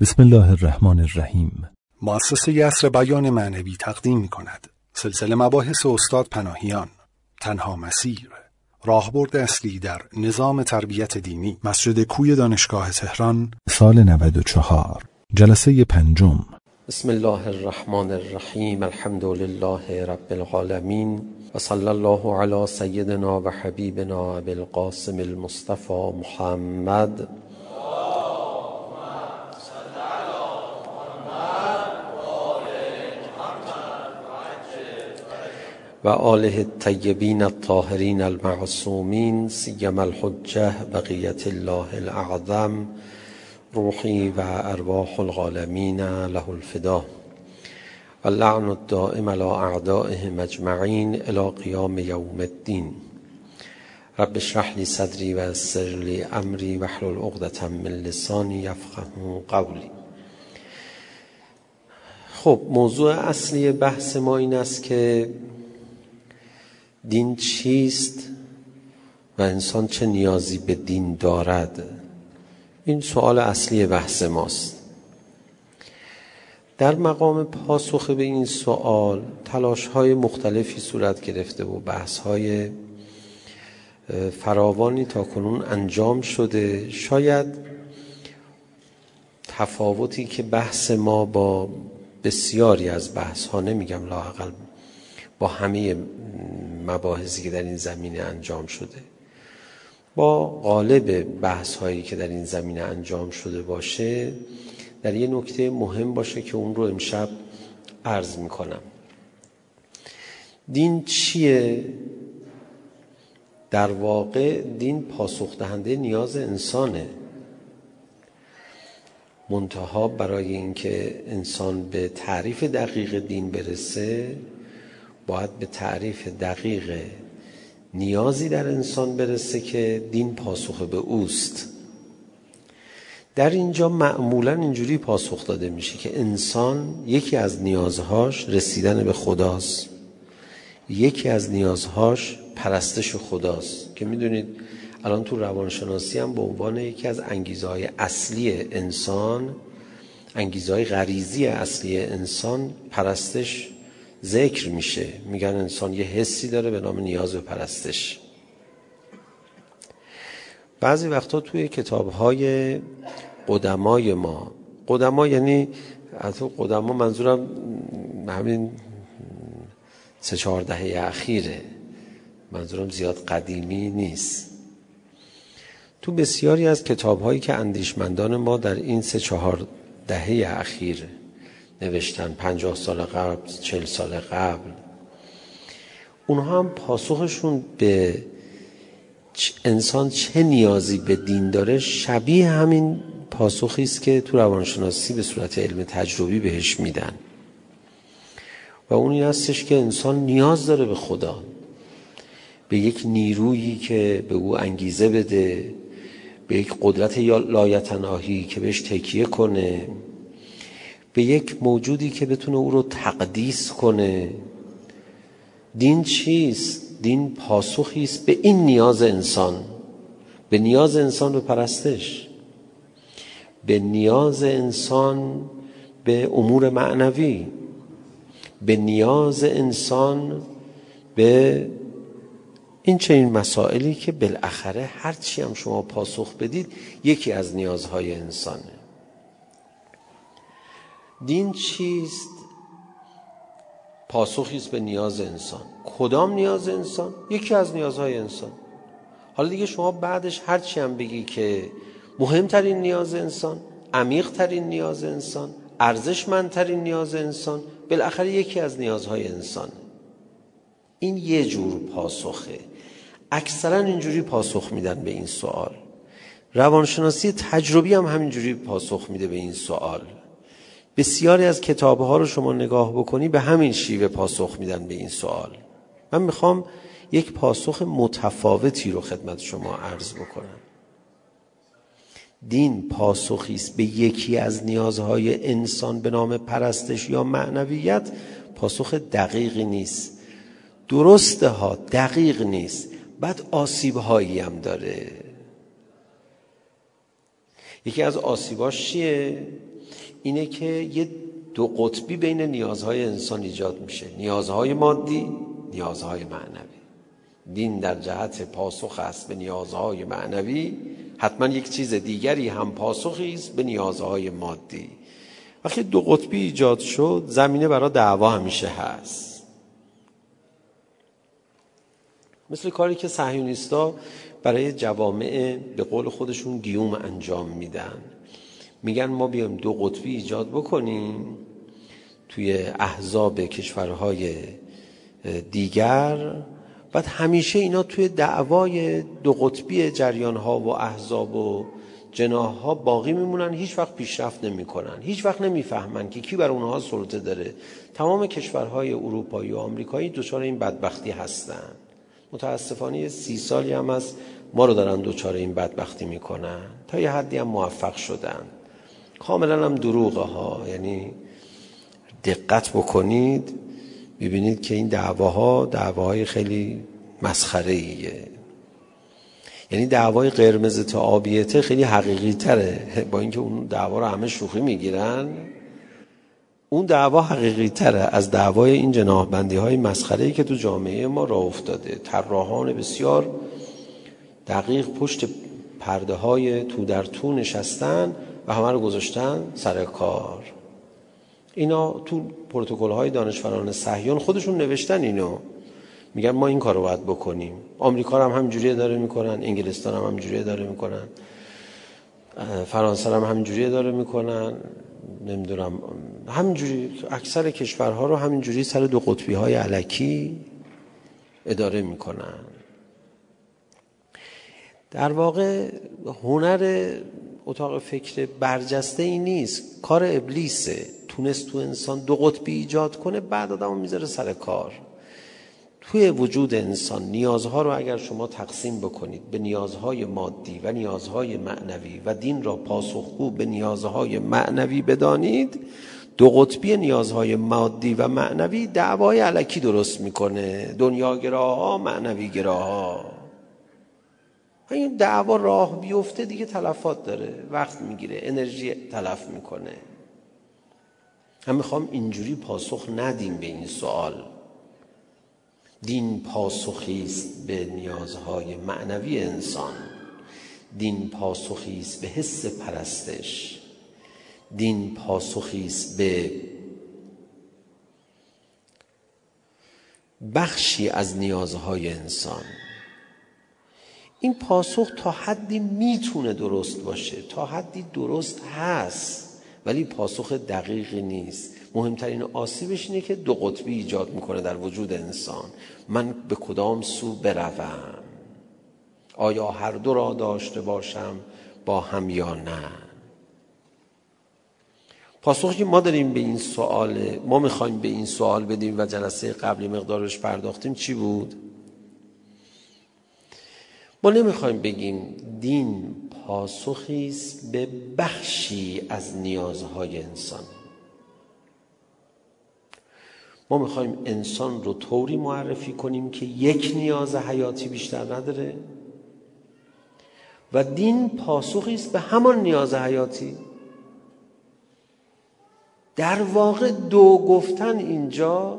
بسم الله الرحمن الرحیم. مؤسسه یسر بیان معنوی تقدیم می کند سلسله مباحث استاد پناهیان، تنها مسیر، راهبرد اصلی در نظام تربیت دینی، مسجد کوی دانشگاه تهران، سال 94، جلسه 5. بسم الله الرحمن الرحیم. الحمد لله رب العالمین و صلی الله علی سیدنا و حبیبنا ابوالقاسم المصطفى محمد. و آله الطیبین الطاهرین المعصومین سیما الحجه بقیت الله الاعظم روحی و ارواح الغالمین له الفدا و اللعن الدائم على اعدائهم اجمعین الى قیام یوم الدین. رب اشرح لی صدری و یسر لی امری واحلل عقدة من لسانی یفقهوا قولی. خب، موضوع اصلی بحث ما این است که دین چیست و انسان چه نیازی به دین دارد. این سوال اصلی بحث ماست. در مقام پاسخ به این سوال تلاش‌های مختلفی صورت گرفته و بحث‌های فراوانی تاکنون انجام شده. شاید تفاوتی که بحث ما با بسیاری از بحث‌ها، نمیگم لااقل با همه مباحثی که در این زمینه انجام شده، با غالب بحث هایی که در این زمینه انجام شده باشه، در یه نکته مهم باشه که اون رو امشب عرض میکنم. دین چیه؟ در واقع دین پاسخ دهنده نیاز انسانه، منتها برای اینکه انسان به تعریف دقیق دین برسه باید به تعریف دقیق نیازی در انسان برسه که دین پاسخ به اوست. در اینجا معمولا اینجوری پاسخ داده میشه که انسان یکی از نیازهاش رسیدن به خداست، یکی از نیازهاش پرستش خداست، که میدونید الان تو روانشناسی هم به عنوان یکی از انگیزه‌های اصلی انسان، انگیزه‌های غریزی اصلی انسان، پرستش ذکر میشه. میگن انسان یه حسی داره به نام نیاز به پرستش. بعضی وقتا توی کتاب‌های قدمای ما، قدما یعنی از قدما منظورم همین 3-4 دهه اخیره، منظورم زیاد قدیمی نیست، تو بسیاری از کتاب‌هایی که اندیشمندان ما در این 3-4 دهه اخیر نوشتن، 50 سال قبل، 40 سال قبل، اونها هم پاسخشون به انسان چه نیازی به دین داره شبیه همین پاسخی است که تو روانشناسی به صورت علم تجربی بهش میدن، و اون این هستش که انسان نیاز داره به خدا، به یک نیرویی که به او انگیزه بده، به یک قدرت لایتناهی که بهش تکیه کنه، به یک موجودی که بتونه او رو تقدیس کنه. دین چیست؟ دین پاسخی است به این نیاز انسان، به نیاز انسان به پرستش، به نیاز انسان به امور معنوی، به نیاز انسان به این چنین مسائلی که بالاخره هر چی هم شما پاسخ بدید یکی از نیازهای انسانه. دین چیست؟ پاسخی است به نیاز انسان. کدام نیاز انسان؟ یکی از نیازهای انسان. حالا دیگه شما بعدش هر چی هم بگی که مهمترین نیاز انسان، عمیقترین نیاز انسان، ارزشمندترین نیاز انسان، بالاخره یکی از نیازهای انسان. این یه جور پاسخه. اکثرا اینجوری پاسخ میدن به این سوال. روانشناسی تجربی هم همینجوری پاسخ میده به این سوال. بسیاری از کتاب‌ها رو شما نگاه بکنی به همین شیوه پاسخ میدن به این سوال. من میخوام یک پاسخ متفاوتی رو خدمت شما عرض بکنم. دین پاسخی است به یکی از نیازهای انسان به نام پرستش یا معنویت. پاسخ دقیقی نیست، درسته ها، دقیق نیست، بعد آسیب‌هایی هم داره. یکی از آسیب‌هاش چیه؟ اینه که یه دو قطبی بین نیازهای انسان ایجاد میشه، نیازهای مادی، نیازهای معنوی. دین در جهت پاسخ است به نیازهای معنوی، حتما یک چیز دیگری هم پاسخی است به نیازهای مادی. وقتی دو قطبی ایجاد شد، زمینه برای دعوا همیشه هست. مثل کاری که صهیونیست‌ها برای جوامع به قول خودشون گیوم انجام میدن، میگن ما بیایم دو قطبی ایجاد بکنیم توی احزاب کشورهای دیگر، بعد همیشه اینا توی دعوای دو قطبی جریان‌ها و احزاب و جناح‌ها باقی میمونن، هیچ وقت پیشرفت نمی‌کنن، هیچ وقت نمی‌فهمن که کی بر اونها سلطه داره. تمام کشورهای اروپایی و آمریکایی دچار این بدبختی هستن. متاسفانه 30 سالی هم از ما رو دارن دچار این بدبختی میکنن، تا یه حدی هم موفق شدن. کاملا هم دروغه ها، یعنی دقت بکنید میبینید که این دعواها دعواهای خیلی مسخره ایه. یعنی دعوای قرمز تا آبیته خیلی حقیقی تره، با اینکه اون دعوا رو همه شوخی میگیرن، اون دعوا حقیقی تره از دعوای این جناحبندی های مسخره ای که تو جامعه ما راه افتاده. طراحان بسیار دقیق پشت پرده های تو در تو نشستن و همه رو گذاشتن سر کار. اینا تو پروتکل های دانشوران صهیون خودشون نوشتن اینو، میگن ما این کارو باید بکنیم. آمریکا هم همینجوری داره میکنن، انگلستان هم همینجوری داره میکنن، فرانسه هم همینجوری داره میکنن، نمیدونم همینجوری اکثر کشورها رو همینجوری سر دو قطبی های الکی اداره میکنن. در واقع هنر اتاق فکر برجسته ای نیست، کار ابلیسه. تونست تو انسان دو قطبی ایجاد کنه، بعد آدمو میذاره سر کار. توی وجود انسان نیازها رو اگر شما تقسیم بکنید به نیازهای مادی و نیازهای معنوی و دین را پاسخگو به نیازهای معنوی بدانید، دو قطبی نیازهای مادی و معنوی دعوای الکی درست میکنه. دنیاگراها، معنویگراها. این دعوا راه بیفته دیگه تلفات داره، وقت میگیره، انرژی تلف میکنه. من میخوام اینجوری پاسخ ندیم به این سوال. دین پاسخی است به نیازهای معنوی انسان، دین پاسخی است به حس پرستش، دین پاسخی است به بخشی از نیازهای انسان. این پاسخ تا حدی میتونه درست باشه، تا حدی درست هست، ولی پاسخ دقیقی نیست. مهمترین آسیبش اینه که دو قطبی ایجاد میکنه در وجود انسان. من به کدام سو بروم؟ آیا هر دو را داشته باشم با هم یا نه؟ پاسخی ما داریم به این سوال، ما میخوایم به این سوال بدیم و جلسه قبلی مقدارش پرداختیم، چی بود؟ ما نمیخوایم بگیم دین پاسخی است به بخشی از نیازهای انسان. ما میخوایم انسان رو طوری معرفی کنیم که یک نیاز حیاتی بیشتر نداره و دین پاسخی است به همان نیاز حیاتی. در واقع دو گفتن اینجا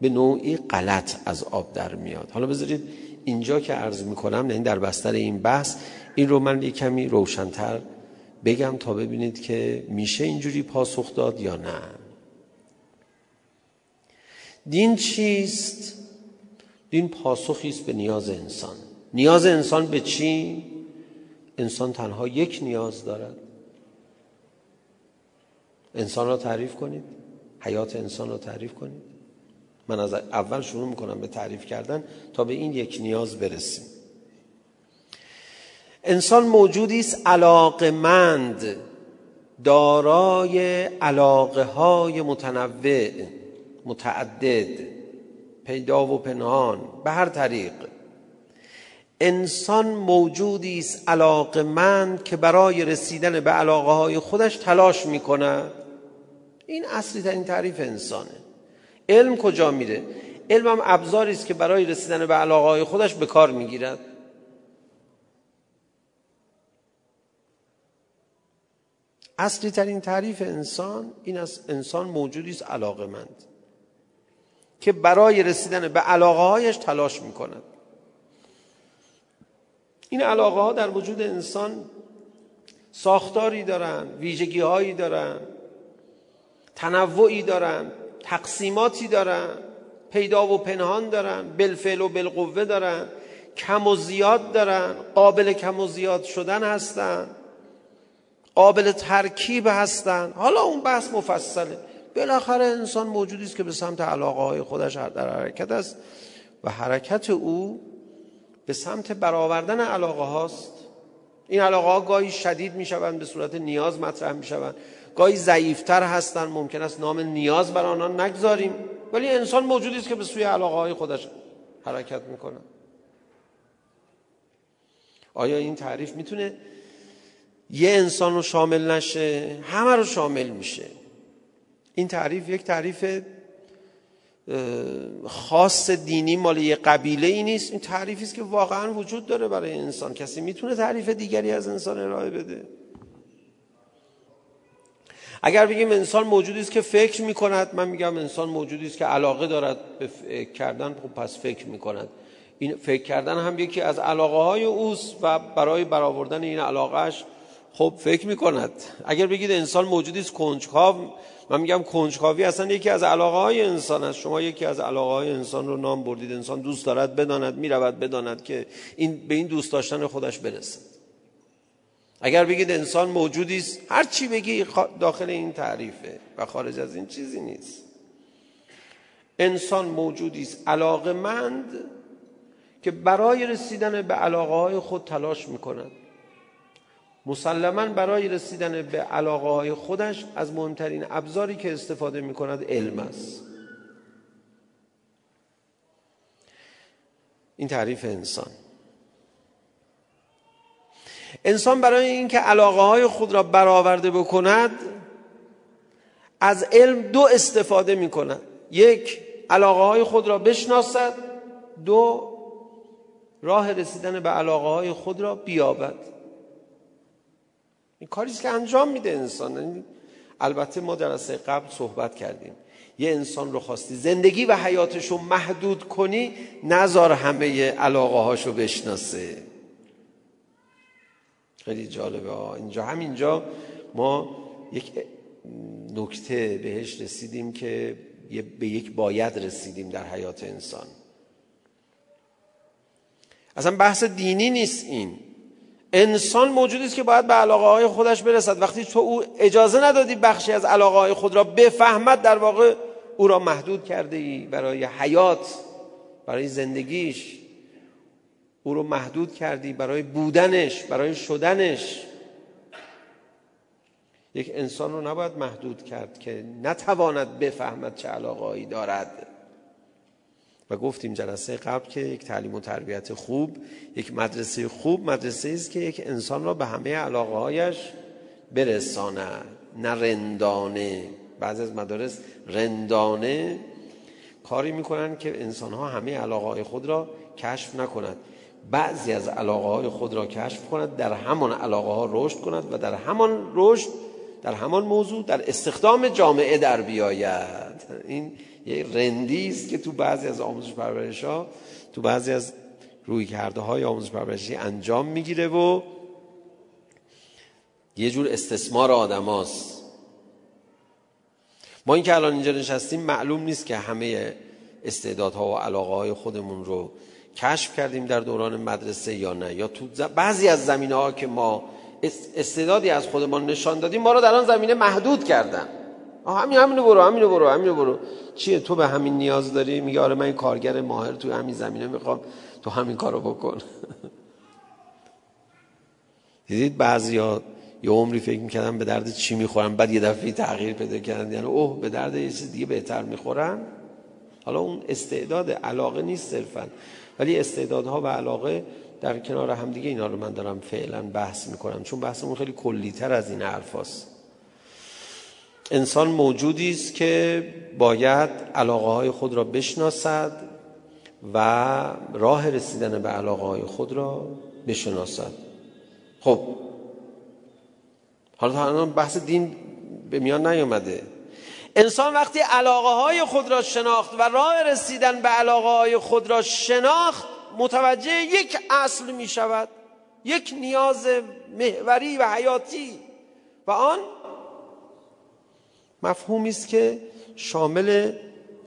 به نوعی غلط از آب در میاد. حالا بذارید اینجا که عرض میکنم، نه در بستر این بحث، این رو من یک کمی روشن‌تر بگم تا ببینید که میشه اینجوری پاسخ داد یا نه. دین چیست؟ دین پاسخی است به نیاز انسان. نیاز انسان به چی؟ انسان تنها یک نیاز دارد. انسان را تعریف کنید، حیات انسان را تعریف کنید. من از اول شروع میکنم به تعریف کردن تا به این یک نیاز برسیم. انسان موجودی است علاقمند، دارای علاقه‌های متنوع، متعدد، پیدا و پنهان، به هر طریق. انسان موجودی است علاقمند که برای رسیدن به علاقه‌های خودش تلاش می‌کند. این اصلی ترین تعریف انسانه. علم کجا میره؟ علم هم ابزاری است که برای رسیدن به علاقه‌های خودش به کار می‌گیرد. اصلی ترین تعریف انسان این است: انسان موجودی است علاقمند که برای رسیدن به علاقه‌هایش تلاش می‌کند. این علاقه‌ها در وجود انسان ساختاری دارن، ویژگی‌هایی دارن، تنوعی دارن، تقسیماتی دارن، پیدا و پنهان دارن، بالفعل و بالقوه دارن، کم و زیاد دارن، قابل کم و زیاد شدن هستن، قابل ترکیب هستن. حالا اون بحث مفصله. بالاخره انسان موجودی است که به سمت علاقه‌های خودش در حرکت است و حرکت او به سمت برآوردن علاقه هاست. این علاقه ها گاهی شدید می شوند، به صورت نیاز مطرح می شوند، گاهی ضعیفتر هستند، ممکن است نام نیاز بر آنها نگذاریم، ولی انسان موجودی است که به سوی علاقه های خودش حرکت می کند. آیا این تعریف می تونه یه انسان رو شامل نشه؟ همه رو شامل میشه. این تعریف یک تعریف خاص دینی مال یه قبیله ای نیست، این تعریفی است که واقعا وجود داره برای انسان. کسی میتونه تعریف دیگری از انسان ارائه بده؟ اگر بگیم انسان موجودی است که فکر میکند، من میگم انسان موجودی است که علاقه دارد به فکر کردن، خب پس فکر میکند. این فکر کردن هم یکی از علاقه های اوست و برای برآوردن این علاقهش خب فکر میکند. اگر بگید انسان موجودی است کنجکاو، من میگم کنجکاوی اصلا یکی از علاقه های انسان است. شما یکی از علاقه های انسان رو نام بردید. انسان دوست دارد بداند، میرود بداند که این به این دوست داشتن خودش برسد. اگر بگید انسان موجودی است، هر چی بگی داخل این تعریفه و خارج از این چیزی نیست. انسان موجودی است علاقمند که برای رسیدن به علاقه های خود تلاش میکند. مسلماً برای رسیدن به علاقه‌های خودش از مهمترین ابزاری که استفاده می‌کند علم است. این تعریف انسان. انسان برای اینکه علاقه‌های خود را برآورده بکند از علم دو استفاده می‌کند: یک، علاقه‌های خود را بشناسد، دو، راه رسیدن به علاقه‌های خود را بیابد. این کاریست که انجام میده انسان. البته ما جلسه قبل صحبت کردیم، یه انسان رو خواستی زندگی و حیاتش رو محدود کنی، نذار همه علاقه هاش رو بشناسه. خیلی جالبه اینجا. همینجا ما یک نکته بهش رسیدیم که به یک باید رسیدیم در حیات انسان. اصلا بحث دینی نیست. این انسان موجودی است که باید به علاقه‌های خودش برسد. وقتی تو او اجازه ندادی بخشی از علاقه‌های خود را بفهمد، در واقع او را محدود کرده ای برای حیات، برای زندگیش. او را محدود کردی برای بودنش، برای شدنش. یک انسان رو نباید محدود کرد که نتواند بفهمد چه علاقه‌ای دارد. و گفتیم جلسه قبل که یک تعلیم و تربیت خوب، یک مدرسه خوب، مدرسه است که یک انسان را به همه علاقه هایش برساند، نه رندانه. بعضی از مدارس رندانه کاری میکنن که انسان ها همه علاقه های خود را کشف نکنند. بعضی از علاقه های خود را کشف کند، در همان علاقه ها رشد کند و در همان رشد، در همان موضوع، در استخدام جامعه در بیاید. این یه رندی است که تو بعضی از آموزش پرورش‌ها، تو بعضی از رویکردهای آموزش پرورشی انجام میگیره و یه جور استثمار آدماست. ما این که الان اینجا نشستیم، معلوم نیست که همه استعدادها و علاقه‌های خودمون رو کشف کردیم در دوران مدرسه یا نه، یا تو بعضی از زمینه‌ها که ما استعدادی از خودمان نشان دادیم، ما رو در آن زمینه محدود کردن. همینو برو. چیه تو به همین نیاز داری؟ میگه آره، من کارگر ماهر تو همین زمینه، میخوام تو همین کارو بکن. دیدید بعضیا یه عمری فکر میکردن به درد چی میخورن، بعد یه دفعه تغییر پیدا کردن، یعنی اوه به درد یه چیز دیگه بهتر میخورن. حالا اون استعداد علاقه نیست صرفا، ولی استعدادها و علاقه در کنار هم دیگه. اینا رو من دارم فعلا بحث میکنم چون بحثمون خیلی کلی‌تر از این حرفاست. انسان موجودی است که باید علاقه‌های خود را بشناسد و راه رسیدن به علاقه‌های خود را بشناسد. خب حالا تا الان بحث دین به میان نیومده. انسان وقتی علاقه های خود را شناخت و راه رسیدن به علاقه های خود را شناخت، متوجه یک اصل می شود، یک نیاز محوری و حیاتی، و آن مفهومی است که شامل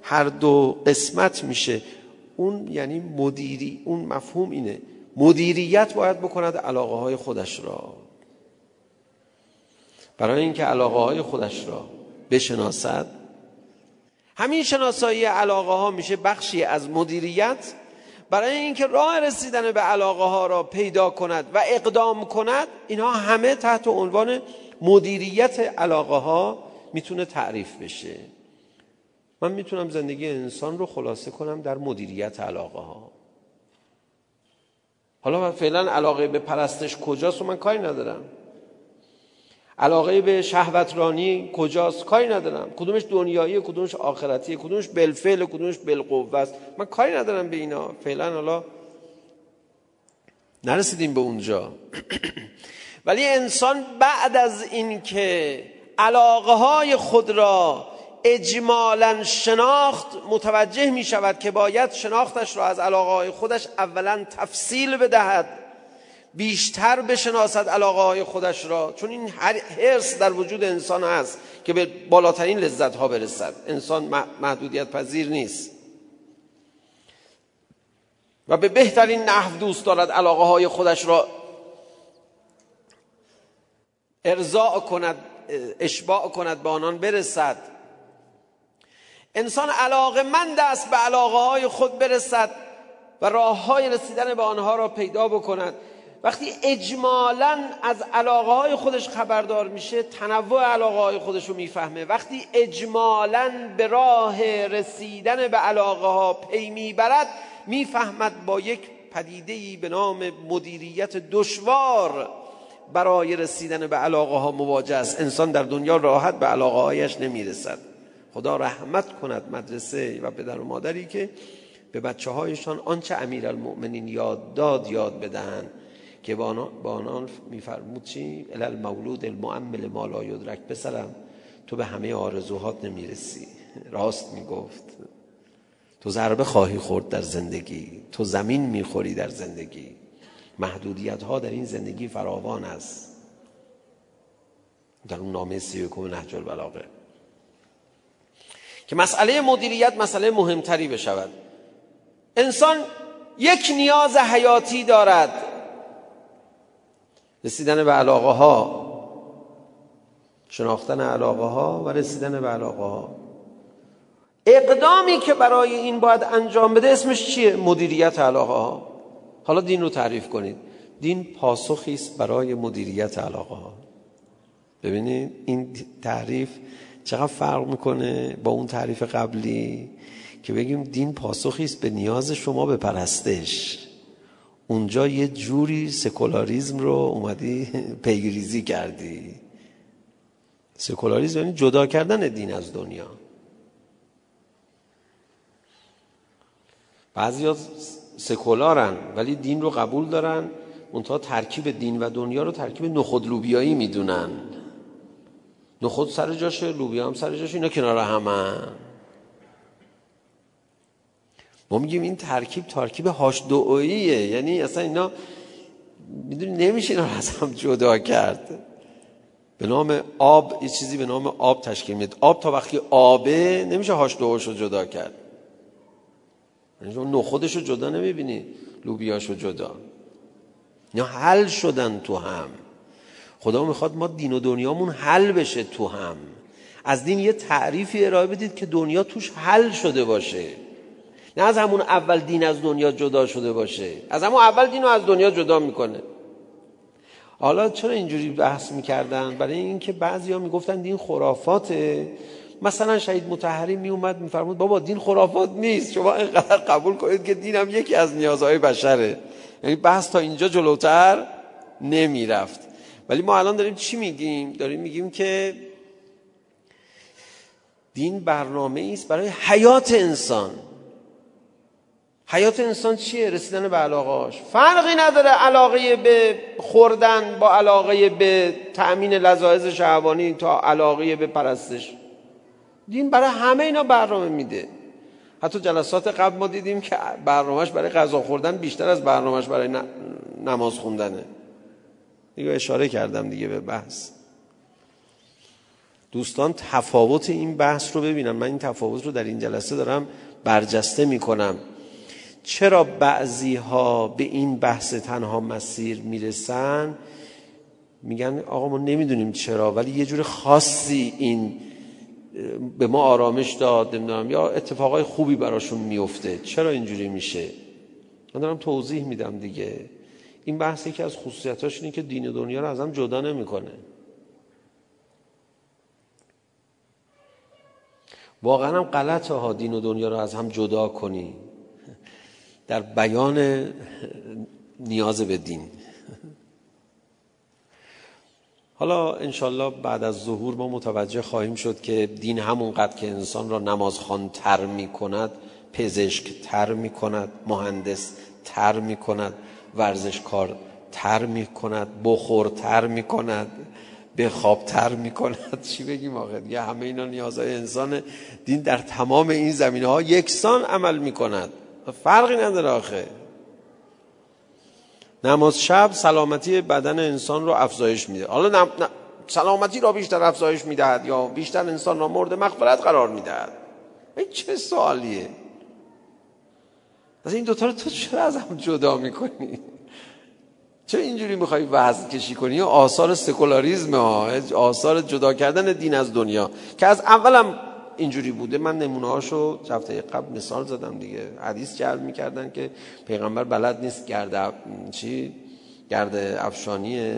هر دو قسمت میشه. اون یعنی مدیری، اون مفهوم اینه، مدیریت باید بکند علاقه های خودش را. برای اینکه علاقه های خودش را بشناسد، همین شناسایی علاقه ها میشه بخشی از مدیریت. برای اینکه راه رسیدن به علاقه ها را پیدا کند و اقدام کند، اینها همه تحت عنوان مدیریت علاقه ها میتونه تعریف بشه. من میتونم زندگی انسان رو خلاصه کنم در مدیریت علاقه ها. حالا فعلا علاقه به پرستش کجاست و من کاری ندارم، علاقه به شهوترانی کجاست کاری ندارم، کدومش دنیاییه کدومش آخرتیه، کدومش بالفعل کدومش بالقوه است، من کاری ندارم به اینا فعلا، حالا نرسیدیم به اونجا. ولی انسان بعد از این که علاقه های خود را اجمالاً شناخت، متوجه می شود که باید شناختش را از علاقه های خودش اولاً تفصیل بدهد، بیشتر بشناسد علاقه های خودش را، چون این حرص در وجود انسان هست که به بالاترین لذت ها برسد. انسان محدودیت پذیر نیست و به بهترین نحو دوست دارد علاقه های خودش را ارضاء کند، اشباع کند، به آنان برسد. انسان علاقه‌مند است به علاقه های خود برسد و راه های رسیدن به آنها را پیدا بکند. وقتی اجمالاً از علاقه های خودش خبردار میشه، تنوع علاقه های خودش رو میفهمه. وقتی اجمالاً به راه رسیدن به علاقه ها پی میبرد، میفهمد با یک پدیده‌ای به نام مدیریت دشوار برای رسیدن به علاقه ها مواجه است. انسان در دنیا راحت به علاقه هایش نمیرسد. خدا رحمت کند مدرسه و پدر و مادری که به بچه هایشان آنچه امیرالمؤمنین یاد داد یاد بدهند، که با آنان میفرمود چی؟ الالمولود المؤمل ما لا یدرک. بسرم تو به همه آرزوهات نمیرسی، راست میگفت، تو ضربه خواهی خورد در زندگی، تو زمین میخوری در زندگی، محدودیت ها در این زندگی فراوان است. در اون نامه 31 نهج البلاغه که مسئله مدیریت مسئله مهمتری بشود. انسان یک نیاز حیاتی دارد، رسیدن به علاقه ها، شناختن علاقه ها و رسیدن به علاقه ها. اقدامی که برای این باید انجام بده اسمش چیه؟ مدیریت علاقه ها. حالا دین رو تعریف کنید. دین پاسخی است برای مدیریت علاقه ها. ببینید این تعریف چقدر فرق میکنه با اون تعریف قبلی که بگیم دین پاسخی است به نیاز شما به پرستش. اونجا یه جوری سکولاریزم رو اومدی پیگیریزی کردی. سکولاریزم یعنی جدا کردن دین از دنیا. بعضیا سکولارن ولی دین رو قبول دارن، منتها ترکیب دین و دنیا رو ترکیب نخود لوبیایی میدونن. نخود سر جاشه، لوبیا هم سر جاشه، اینا کنار همن. ما میگیم این ترکیب هاش دوئیه، یعنی اصلا اینا میدونی نمیشه اینا رو از هم جدا کرد. به نام آب یه چیزی به نام آب تشکیل میده، آب تا وقتی آبه نمیشه هاش دوئش رو جدا کرد. یعنی شما نخودش رو جدا نمیبینی، لوبیاش رو جدا، اینا حل شدن تو هم. خدا میخواد ما دین و دنیامون حل بشه تو هم. از دین یه تعریفی ارائه بدید که دنیا توش حل شده باشه، نه از همون اول دین از دنیا جدا شده باشه. از همون اول دین رو از دنیا جدا میکنه. حالا چرا اینجوری بحث میکردن؟ برای اینکه بعضیا میگفتن دین خرافاته. مثلا شهید مطهری میومد میفرمود بابا دین خرافات نیست، شما اینقدر قبول کنید که دین هم یکی از نیازهای بشره. یعنی بحث تا اینجا جلوتر نمیرفت. ولی ما الان داریم چی میگیم؟ داریم میگیم که دین برنامه‌ای است برای حیات انسان. حیات انسان چیه؟ رسیدن به علاقه‌اش. فرقی نداره علاقه به خوردن با علاقه به تأمین لذایذ شهوانی تا علاقه به پرستش. دین برای همه اینا برنامه میده. حتی جلسات قبل ما دیدیم که برنامهش برای غذا خوردن بیشتر از برنامهش برای نماز خوندنه. دیگه اشاره کردم دیگه به بحث. دوستان تفاوت این بحث رو ببینن. من این تفاوت رو در این جلسه دارم برجسته میکنم. چرا بعضی ها به این بحث تنها مسیر میرسن؟ میگن آقا ما نمیدونیم چرا، ولی یه جور خاصی این به ما آرامش داد، نمیدونم، یا اتفاقای خوبی براشون میفته. چرا اینجوری میشه؟ من دارم توضیح میدم دیگه. این بحث یکی از خصوصیتاش اینه که دین و دنیا رو از هم جدا نمیکنه. واقعا هم غلطه ها دین و دنیا رو از هم جدا کنی در بیان نیاز به دین. حالا انشالله بعد از ظهور ما متوجه خواهیم شد که دین همونقدر که انسان را نمازخوان تر می کند، پزشک تر می کند، مهندس تر می کند، ورزشکار تر می کند، بخور تر می کند، به خواب تر می کند. چی بگیم آخه؟ دیگه همه اینا نیازهای انسانه. دین در تمام این زمینه ها یکسان عمل می کند. فرقی نداره آخه. نماز شب سلامتی بدن انسان رو افزایش میده. حالا سلامتی را بیشتر افزایش میدهد یا بیشتر انسان را مورد مغفرت قرار میدهد؟ این چه سوالیه؟ از این دوتا رو تو چرا از هم جدا میکنی؟ چرا اینجوری میخوایی وزن کشی کنی؟ آثار سکولاریزم ها، آثار جدا کردن دین از دنیا که از اولم اینجوری بوده. من نمونه‌هاشو هفته قبل مثال زدم دیگه. حدیث جلب می‌کردن که پیغمبر بلد نیست گرد افشانی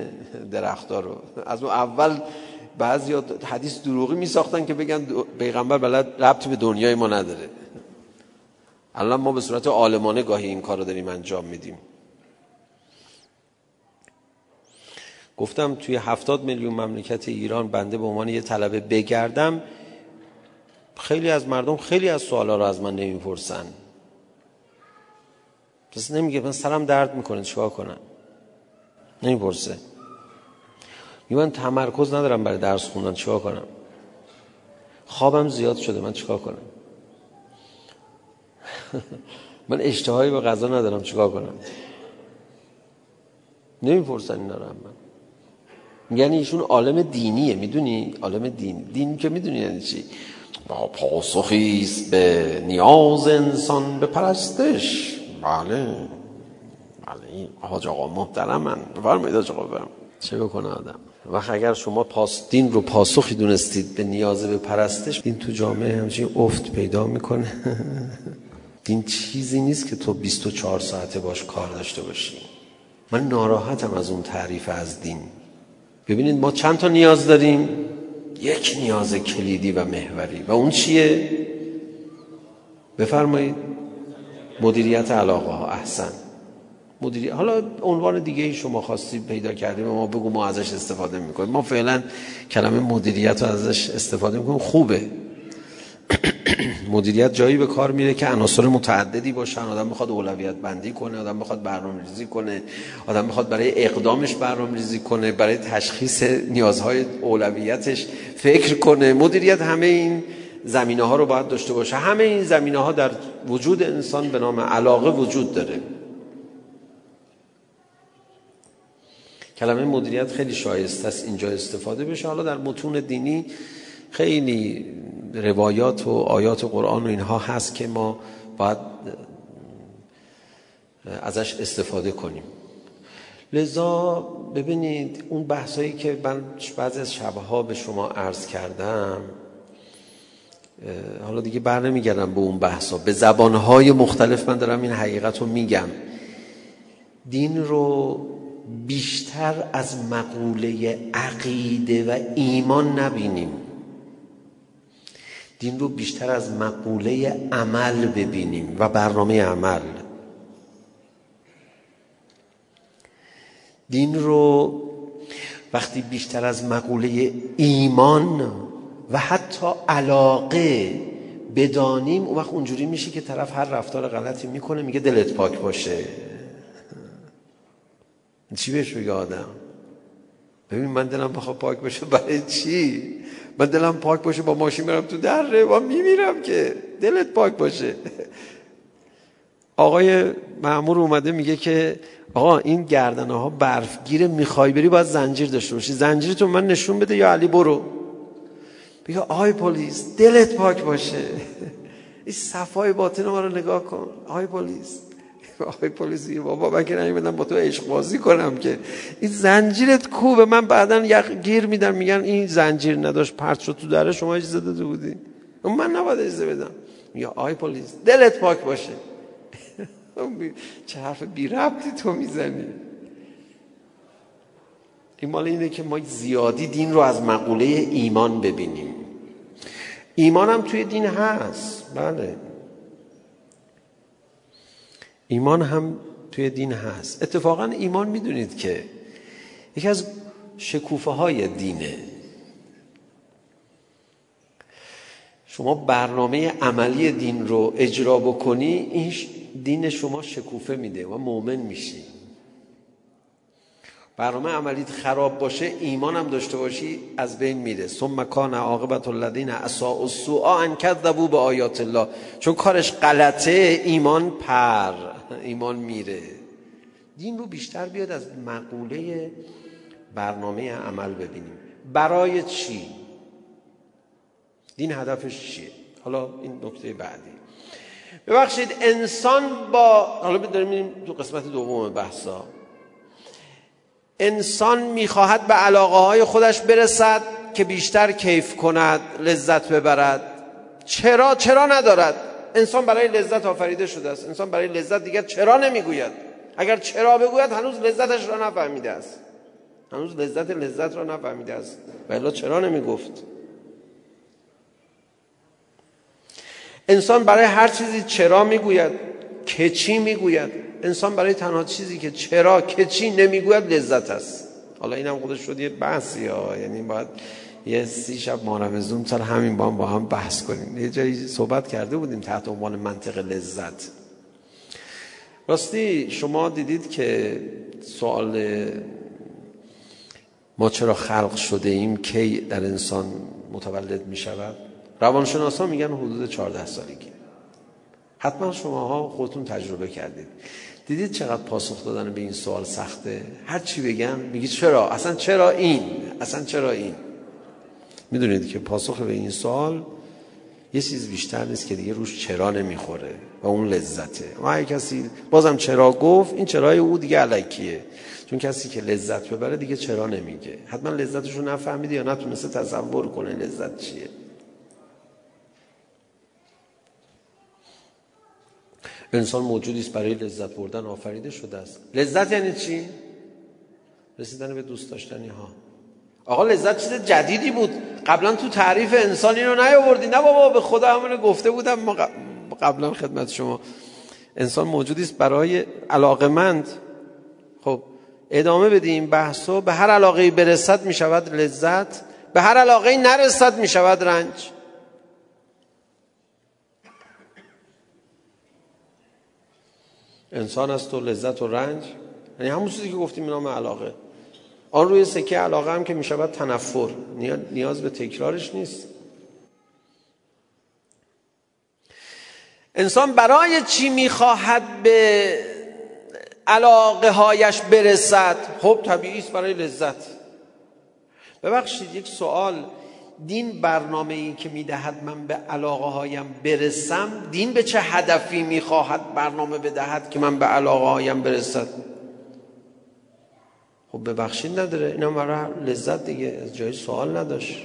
درخت‌ها رو. از اون اول بعضیا حدیث دروغی می‌ساختن که بگن پیغمبر بلد، ربطی به دنیای ما نداره. الان ما به صورت عالمانه گاهی این کارو داریم انجام میدیم. گفتم توی 70 میلیون مملکت ایران بنده به عنوان یه طلبه بگردم، خیلی از مردم خیلی از سوالا رو از من نمیپرسن. پس نمیگه من سرم درد میکنه چیکار کنم؟ نمیپرسه. میگه من تمرکز ندارم برای درس خوندن، چیکار کنم؟ خوابم زیاد شده، من چیکار کنم؟ من اشتهایی به غذا ندارم، چیکار کنم؟ نمیپرسن اینا رو. من یعنی ایشون عالم دینیه، میدونی؟ عالم دین که میدونی یعنی چی؟ با پاسخیست به نیاز انسان به پرستش. بله حاج آقا محترم، من بفرمایید حاج آقا بفرمایید. چه بکنه آدم؟ وقت اگر شما دین رو پاسخی دونستید به نیاز به پرستش، دین تو جامعه همچین افت پیدا میکنه. دین چیزی نیست که تو 24 ساعته باش کار داشته باشی. من ناراحتم از اون تعریف از دین. ببینید ما چند تا نیاز داریم؟ یک نیاز کلیدی و محوری، و اون چیه؟ بفرمایید. مدیریت علاقه ها. احسن. حالا عنوان دیگه ای شما خواستی پیدا کردیم و ما بگو، ما ازش استفاده میکنیم. ما فعلا کلمه مدیریت رو ازش استفاده میکنیم. خوبه. مدیریت جایی به کار میره که عناصر متعددی باشن. آدم بخواد اولویت بندی کنه، آدم بخواد برنامه‌ریزی کنه، آدم بخواد برای اقدامش برنامه‌ریزی کنه، برای تشخیص نیازهای اولویتش فکر کنه. مدیریت همه این زمینه ها رو باید داشته باشه. همه این زمینه ها در وجود انسان به نام علاقه وجود داره. کلمه مدیریت خیلی شایسته است اینجا استفاده بشه. حالا در متون دینی خیلی روایات و آیات و قرآن و اینها هست که ما باید ازش استفاده کنیم. لذا ببینید اون بحثایی که من بعضی از شبها به شما عرض کردم، حالا دیگه برنمیگردم به اون بحثا. به زبانهای مختلف من دارم این حقیقت رو میگم. دین رو بیشتر از مقوله عقیده و ایمان نبینیم. دین رو بیشتر از مقوله عمل ببینیم و برنامه عمل. دین رو وقتی بیشتر از مقوله ایمان و حتی علاقه بدانیم، اون وقت اونجوری میشه که طرف هر رفتار غلطی میکنه میگه دلت پاک باشه. چی بهش میگه آدم؟ ببین من دلم بخواه پاک باشه برای چی؟ من دلم پاک باشه با ماشین برم تو دره و میمیرم که دلت پاک باشه. آقای مأمور اومده میگه که آقا این گردنه ها برفگیره، میخوای بری باید زنجیر داشته باشی، زنجیرتو من نشون بده یا علی برو. بگه آقای پلیس دلت پاک باشه. این صفای باطن ما رو نگاه کن. آقای پلیس، آقای پلیس بابا من که نمیدم با تو عشق بازی کنم که، این زنجیرت کوبه، من بعدن یک گیر میدم میگن این زنجیر نداشت پرت شد تو دره، شما اجازه داده بودی، من نباید اجازه بدم. میگه آقای پلیس دلت پاک باشه. چه حرف بی ربطی تو میزنی. این مال اینه که ما زیادی دین رو از مقوله ایمان ببینیم. ایمان هم توی دین هست، بله ایمان هم توی دین هست. اتفاقا ایمان میدونید که یکی از شکوفه های دینه. شما برنامه عملی دین رو اجرا بکنی، این دین شما شکوفه میده و مؤمن میشی. برنامه عملیت خراب باشه، ایمان هم داشته باشی، از بین میره. ثم کان عاقبت الذین اساءوا السوء ان کذبوا بآیات الله. چون کارش غلطه، ایمان میره. دین رو بیشتر بیاد از مقوله برنامه عمل ببینیم. برای چی؟ دین هدفش چیه؟ حالا این نکته بعدی. ببخشید انسان با، حالا بریم تو قسمت دوم بحثا. انسان میخواهد به علاقه های خودش برسد که بیشتر کیف کند، لذت ببرد. چرا ندارد؟ انسان برای لذت آفریده شده است. انسان برای لذت دیگر چرا نمیگوید. اگر چرا بگوید هنوز لذتش را نفهمیده است. هنوز لذت را نفهمیده است. ولی چرا نمیگفت؟ انسان برای هر چیزی چرا میگوید، که چی میگوید. انسان برای تنها چیزی که چرا که چی نمیگوید لذت است. حالا اینم خودش شد یه بحثی ها، یعنی باید یه 30 شب مارمزون سر همین با هم بحث کنیم. یه جایی صحبت کرده بودیم تحت عنوان منطق لذت. راستی شما دیدید که سوال ما چرا خلق شده ایم کی در انسان متولد می شود؟ روانشناسا میگن حدود 14 سالگی. حتما شماها خودتون تجربه کردید. دیدید چقدر پاسخ دادن به این سوال سخته؟ هر چی بگن میگی چرا؟ اصلا چرا این؟ میدونید که پاسخ به این سوال یه چیز بیشتر نیست که دیگه روش چرا نمیخوره و اون لذته. ما هر کسی بازم چرا گفت، این چرای او دیگه الکیه. چون کسی که لذت ببره دیگه چرا نمیگه. حتما لذتش رو نفهمید یا نتونسته تصور کنه لذت چیه. انسان موجودی است برای لذت بردن آفریده شده است. لذت یعنی چی؟ رسیدن به دوست داشتنی ها. آقا لذت چیز جدیدی بود، قبلا تو تعریف انسان اینو نیاوردی. نه بابا، به خدا همون گفته بودم ما قبلا خدمت شما. انسان موجودی است برای علاقمند. خب ادامه بدیم بحثو. به هر علاقه‌ای برسد می شود لذت، به هر علاقه‌ای نرسد می شود رنج. انسان است و لذت و رنج، یعنی همون چیزی که گفتیم به نام علاقه. آن روی سکه علاقه هم که می شود تنفر، نیاز به تکرارش نیست. انسان برای چی می خواهد به علاقه هایش برسد؟ خب طبیعی است برای لذت. ببخشید یک سوال، دین برنامه ای که میدهد من به علاقه هایم برسم، دین به چه هدفی میخواهد برنامه بدهد که من به علاقه هایم برسد؟ خب ببخشید نداره، اینم برای لذت دیگه، از جای سوال نداشت.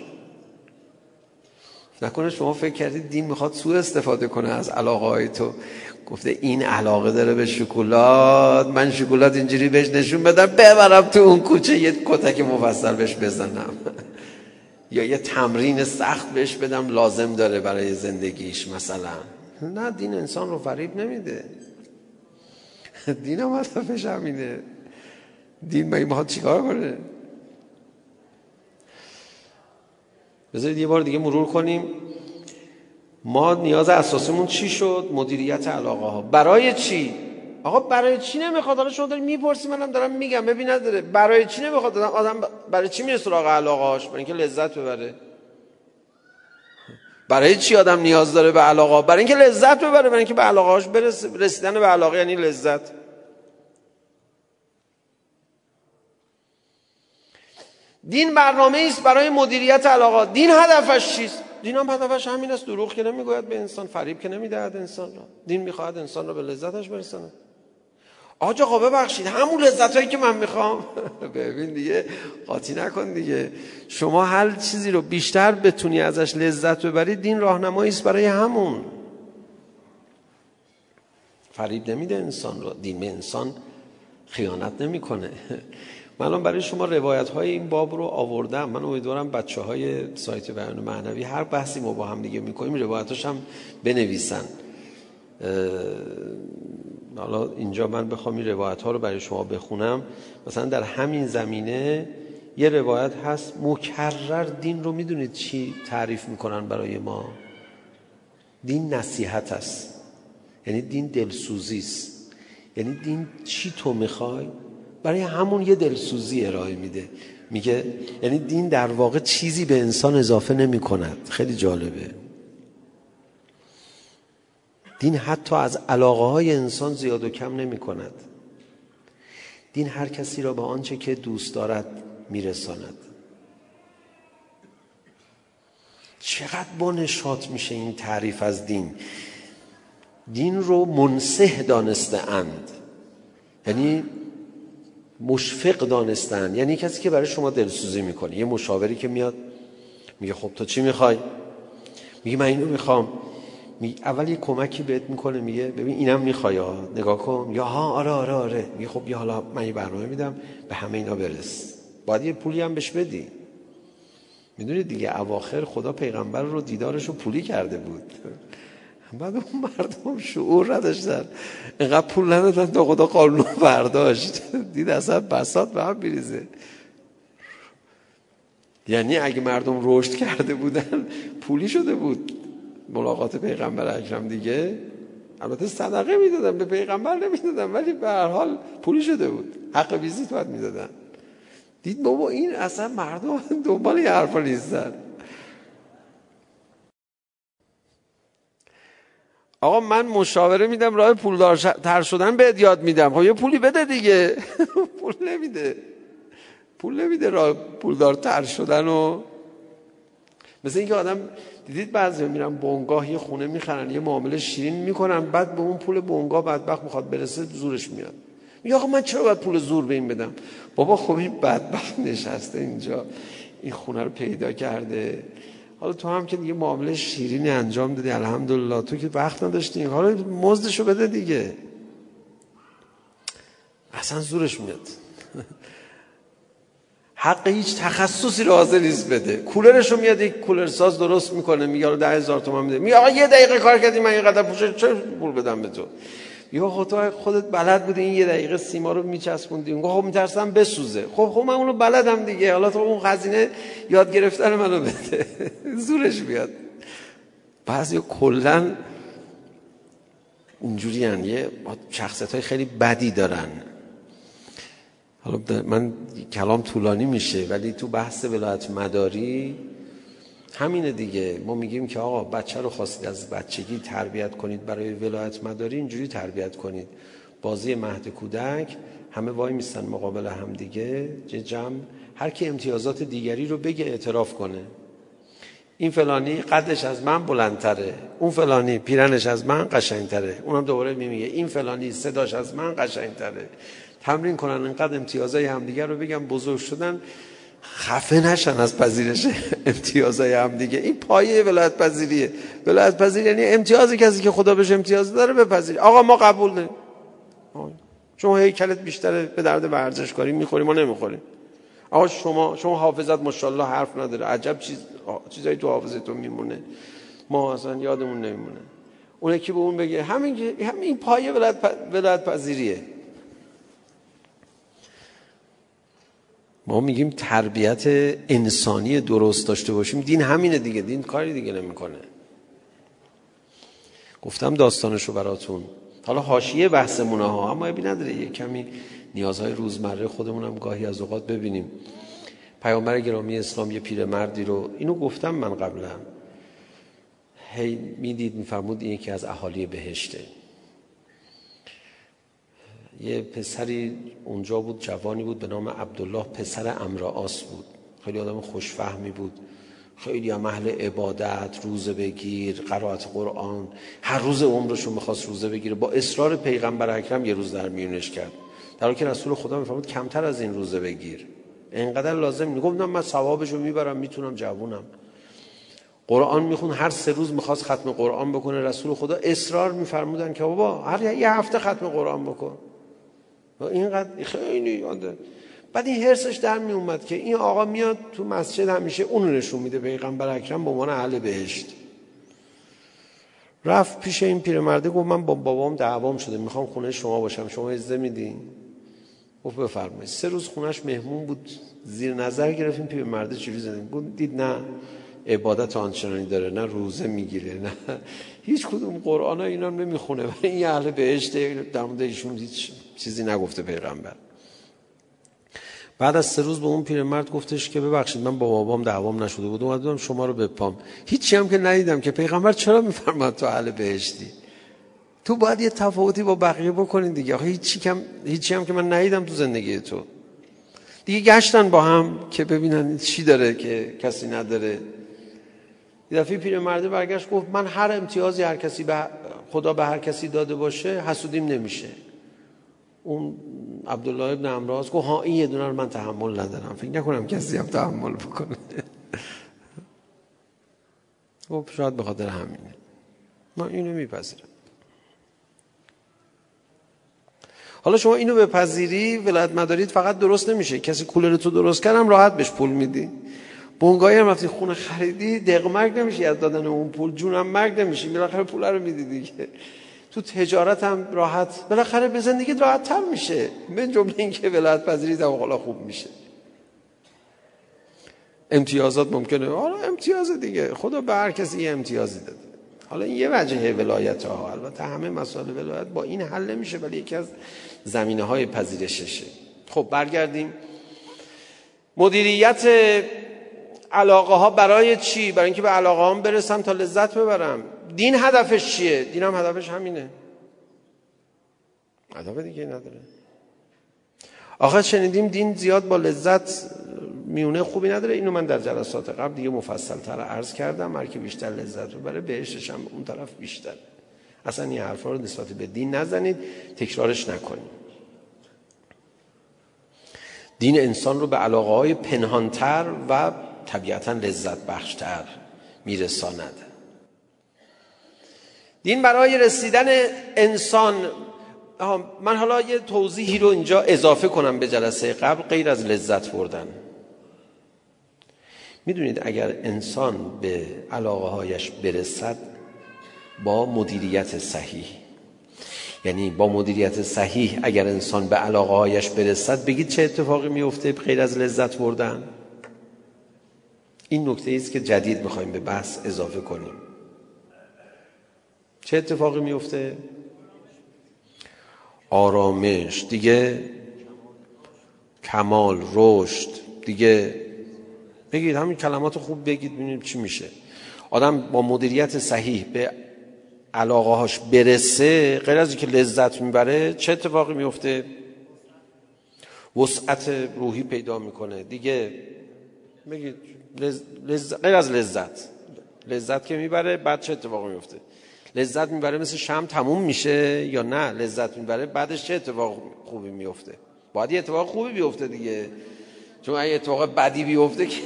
نکنه شما فکر کردید دین میخواد سوء استفاده کنه از علاقه های تو. گفته این علاقه داره به شکلات، من شکلات اینجوری بهش نشون بدم، ببرم تو اون کوچه یه کتک مفصل بهش بزنم، یا یه تمرین سخت بهش بدم لازم داره برای زندگیش مثلا. نه، دین انسان رو فریب نمیده. دین هم هدفش همینه. دین به این باید چیکار کنه؟ بذارید یه بار دیگه مرور کنیم. ما نیاز اساسیمون چی شد؟ مدیریت علاقه ها. برای چی؟ آقا برای چی نمیخواد؟ حالا شما دارید میپرسی، منم دارم میگم. ببین نداره، برای چی نمیخواد؟ آدم برای چی میره سراغ علاقه هاش؟ برای اینکه لذت ببره. برای چی آدم نیاز داره به علاقه؟ برای اینکه لذت ببره، برای اینکه به علاقه هاش برسه. رسیدن به علاقه یعنی لذت. دین برنامه ایست برای مدیریت علاقه. دین هدفش چیست؟ دین هم هدفش همین است. دروغ که نمیگوید به انسان، فریب که نمیدهد انسان را. دین میخواهد انسان را به لذتش برسانه. آقا ببخشید، همون لذتایی که من میخوام. ببین دیگه، قاطی نکن دیگه. شما هر چیزی رو بیشتر بتونی ازش لذت ببری، دین راهنمایی است برای همون. فریب نمیده انسان را، دین به انسان خیانت نمیکنه. من الان برای شما روایت‌های این باب رو آوردم. من امیدوارم بچه‌های سایت بیان معنوی هر بحثی ما با هم دیگه می‌کنیم روایتاش هم بنویسن. حالا اینجا من بخوام این روایت‌ها رو برای شما بخونم، مثلا در همین زمینه یه روایت هست مکرر. دین رو میدونید چی تعریف می‌کنن برای ما؟ دین نصیحت است. یعنی دین دلسوزی است. یعنی دین چی تو می‌خوای؟ برای همون یه دلسوزی ارائه میده. میگه یعنی دین در واقع چیزی به انسان اضافه نمی کند. خیلی جالبه. دین حتی از علاقه های انسان زیاد و کم نمی کند. دین هر کسی را به آنچه که دوست دارد میرساند. چقدر با نشاط میشه این تعریف از دین. دین رو منصح دانسته اند، یعنی مشفق دانستن. یعنی کسی که برای شما دلسوزی میکنه، یه مشاوری که میاد میگه خب تو چی میخوای؟ میگه من اینو میخوام. اول یه کمکی بهت میکنه، میگه ببین اینم میخوای، نگاه کن. یا ها آره. میگه خب یا حالا من یه برنامه میدم به همه اینا برس. باید یه پولی هم بهش بدی. میدونید دیگه اواخر خدا پیغمبر رو دیدارش رو پولی کرده بود. بعد اون مردم شعور نداشتن، اینقدر پول ندادن تا خدا قانون برداشت. دید اصلا بساط به هم میریزه. یعنی اگه مردم رشد کرده بودن پولی شده بود ملاقات پیغمبر اکرم دیگه. البته صدقه میدادن، به پیغمبر نمیدادن، ولی به هر حال پولی شده بود، حق ویزیت باید میدادن. دید بابا این اصلا مردم دنبال یه حرفا نیستن. آقا من مشاوره میدم راه پولدارتر شدن بهت یاد میدم. خب یه پولی بده دیگه. پول نمیده راه پولدارتر شدن. و مثل اینکه آدم دیدید بعضیا میرن بنگاه یه خونه میخرن، یه معامله شیرین میکنن، بعد به اون پول بنگاه بدبخت میخواد برسه، زورش میاد. میگه آقا من چرا باید پول زور به این بدم؟ بابا خب این بدبخت نشسته اینجا، این خونه رو پیدا کرده. حالا تو هم که دیگه معامله شیرینی انجام دادی، الحمدلله. تو که وقت نداشتی، حالا مزدشو بده دیگه. اصلا زورش میاد. حق هیچ تخصصی رو حاضر نیست بده. کولرشو میاد یک کولرساز درست میکنه، میگه آقا 10,000 تومان بده. میگه آقا یه دقیقه کار کردی، من اینقدر پول بدم به تو؟ یا خودت بلد بودی این یه دقیقه سیما رو میچسبوندی. میگه خب میترسم بسوزه. خب من اونو بلدم دیگه، حالا تو اون خزینه یاد گرفتن منو بده. زورش بیاد. بعضی کلا اونجوری ان، یه شخصیت‌های خیلی بدی دارن. حالا من کلام طولانی میشه، ولی تو بحث ولایت مداری همینه دیگه. ما میگیم که آقا بچه رو خواستید از بچگی تربیت کنید برای ولایت مداری، اینجوری تربیت کنید. بازی مهد کودک، همه وای میستن مقابل هم دیگه، جمع، هر کی امتیازات دیگری رو بگه اعتراف کنه. این فلانی قدش از من بلندتره، اون فلانی پیرنش از من قشنگتره. اونم دوباره میگه این فلانی صداش از من قشنگتره. تمرین کنن اینقدر امتیازای همدیگه رو بگم، بزرگ شدن خفه نشن از پذیرش امتیازای هم دیگه. این پایه ولایت پذیریه. ولایت پذیری یعنی امتیازی کسی که خدا بهش امتیاز داره بپذیری. آقا ما قبول نه، شما هیکلت بیشتره، به درد ورزشکاری میخوری، ما نمیخوریم. آقا شما حافظت ماشاءالله حرف نداره، عجب چیزایی تو حافظتون میمونه، ما اصلا یادمون نمیمونه. اون که به اون بگه، همین پایه ولایت پذیریه. ما میگیم تربیت انسانی درست داشته باشیم. دین همینه دیگه. دین کاری دیگه نمیکنه. گفتم داستانشو براتون. حالا حاشیه بحثمونه ها، اما ابی نداره یه کمی نیازهای روزمره خودمونم گاهی از اوقات ببینیم. پیامبر گرامی اسلام یه پیرمردی رو، اینو گفتم من قبلا، هی میدید میفرمود این یکی از اهالی بهشته. یه پسری اونجا بود، جوانی بود به نام عبدالله، پسر امرعاص بود. خیلی آدم خوشفهمی بود، خیلی هم اهل عبادت، روزه بگیر، قرائت قرآن، هر روز عمرشو میخواست روزه بگیره. با اصرار پیغمبر اکرم یه روز در میونش کرد، در حالی که رسول خدا میفرمود کمتر از این روزه بگیر، اینقدر لازم نیست. گفتم من ثوابشو میبرم، میتونم، جوونم. قرآن میخون، هر سه روز میخواست ختم قرآن بکنه. رسول خدا اصرار میفرمودن که بابا هر یه هفته ختم قرآن بکن. و اینقدر خیلی آدم، بعد این حرصش در می اومد که این آقا میاد تو مسجد همیشه اون نشون میده پیغمبر اکرم به عنوان اهل بهشت. رفت پیش این پیرمرده، گفت من با بابام دعوام شده، میخوام خونه شما باشم، شما اجازه میدین؟ گفت بفرمایید. 3 روز خونش مهمون بود، زیر نظر گرفتیم پیرمرده چجوری زندگی. گفت دید نه عبادت آنچنانی داره، نه روزه میگیره، نه هیچ کدوم قرآن ها اینا نمیخونه، ولی این اهل بهشت. در مورد ایشون هیچ چیزی نگفته پیغمبر. بعد از 3 روز به اون پیرمرد گفتش که ببخشید من با بابام دعوام نشده بود، اومدم شما رو بپام، هیچی هم که ندیدم که پیغمبر چرا میفرماد تو اهل بهشتی، تو باید یه تفاوتی با بقیه بکنین دیگه، آخه هیچی هم که من ندیدم تو زندگی تو دیگه. گشتن با هم که ببینن چی داره که کسی نداره. یه دفعه پیرمرده برگشت گفت من هر امتیازی هر کسی خدا به هر کسی داده باشه حسودیم نمیشه. اون عبدالله ابن امراض گفت ها این یه دونه رو من تحمل ندارم، فکر نکنم کسی هم تحمل بکنه. گفت شاید به خاطر همینه، من اینو میپذیرم. حالا شما اینو بپذیری ولایت مداریت فقط درست نمیشه، کسی کولر تو درست کردم راحت بهش پول میدی، بونگایی هم رفتی خونه خریدی دغمک نمیشی از دادن اون پول، جونم مرگ نمیشی، بالاخره پول رو میدی دیگه. تو تجارت هم راحت، بالاخره به زندگیت راحت تر میشه، من جمله این که ولایت پذیریت هم حالا خوب میشه. امتیازات ممکنه، حالا امتیاز دیگه، خدا به هر کسی یه امتیازی داده. حالا این یه وجهه ولایت ها، البته همه مسائل ولایت با این حل نمیشه، ولی یکی از زمینه های پذیرششه. خب برگردیم. مدیریت علاقه ها برای چی؟ برای اینکه به علاقه هام برسم تا لذت ببرم. دین هدفش چیه؟ دین هم هدفش همینه، هدف دیگه نداره. آخه شنیدیم دین زیاد با لذت میونه خوبی نداره، اینو من در جلسات قبل دیگه مفصل تر عرض کردم. هر کی بیشتر لذت ببره بهشتش هم اون طرف بیشتر. اصلا این حرفا رو نسبت به دین نزنید، تکرارش نکنید. دین انسان رو به علاقه های پنهانتر و طبیعتاً لذت بخشتر میرساند. دین برای رسیدن انسان. من حالا یه توضیحی رو اینجا اضافه کنم به جلسه قبل غیر از لذت بردن. میدونید اگر انسان به علاقه هایش برسد با مدیریت صحیح، یعنی با مدیریت صحیح اگر انسان به علاقه هایش برسد، بگید چه اتفاقی میفته غیر از لذت بردن؟ این نکته ایست که جدید میخوایم به بحث اضافه کنیم. چه اتفاقی میفته؟ آرامش دیگه، کمال، رشد دیگه. بگید همین کلمات خوب بگید ببینیم چی میشه. آدم با مدیریت صحیح به علاقه هاش برسه، غیر از اینکه لذت میبره چه اتفاقی میفته؟ وسعت روحی پیدا میکنه دیگه. بگید غیر از لذت که میبره بعد چه اتفاقی میفته؟ لذت میبره مثل شمع تموم میشه یا نه؟ لذت میبره بعدش چه اتفاق خوبی میفته؟ باید یه اتفاق خوبی بیفته دیگه، چون اگه اتفاق بدی بیفته که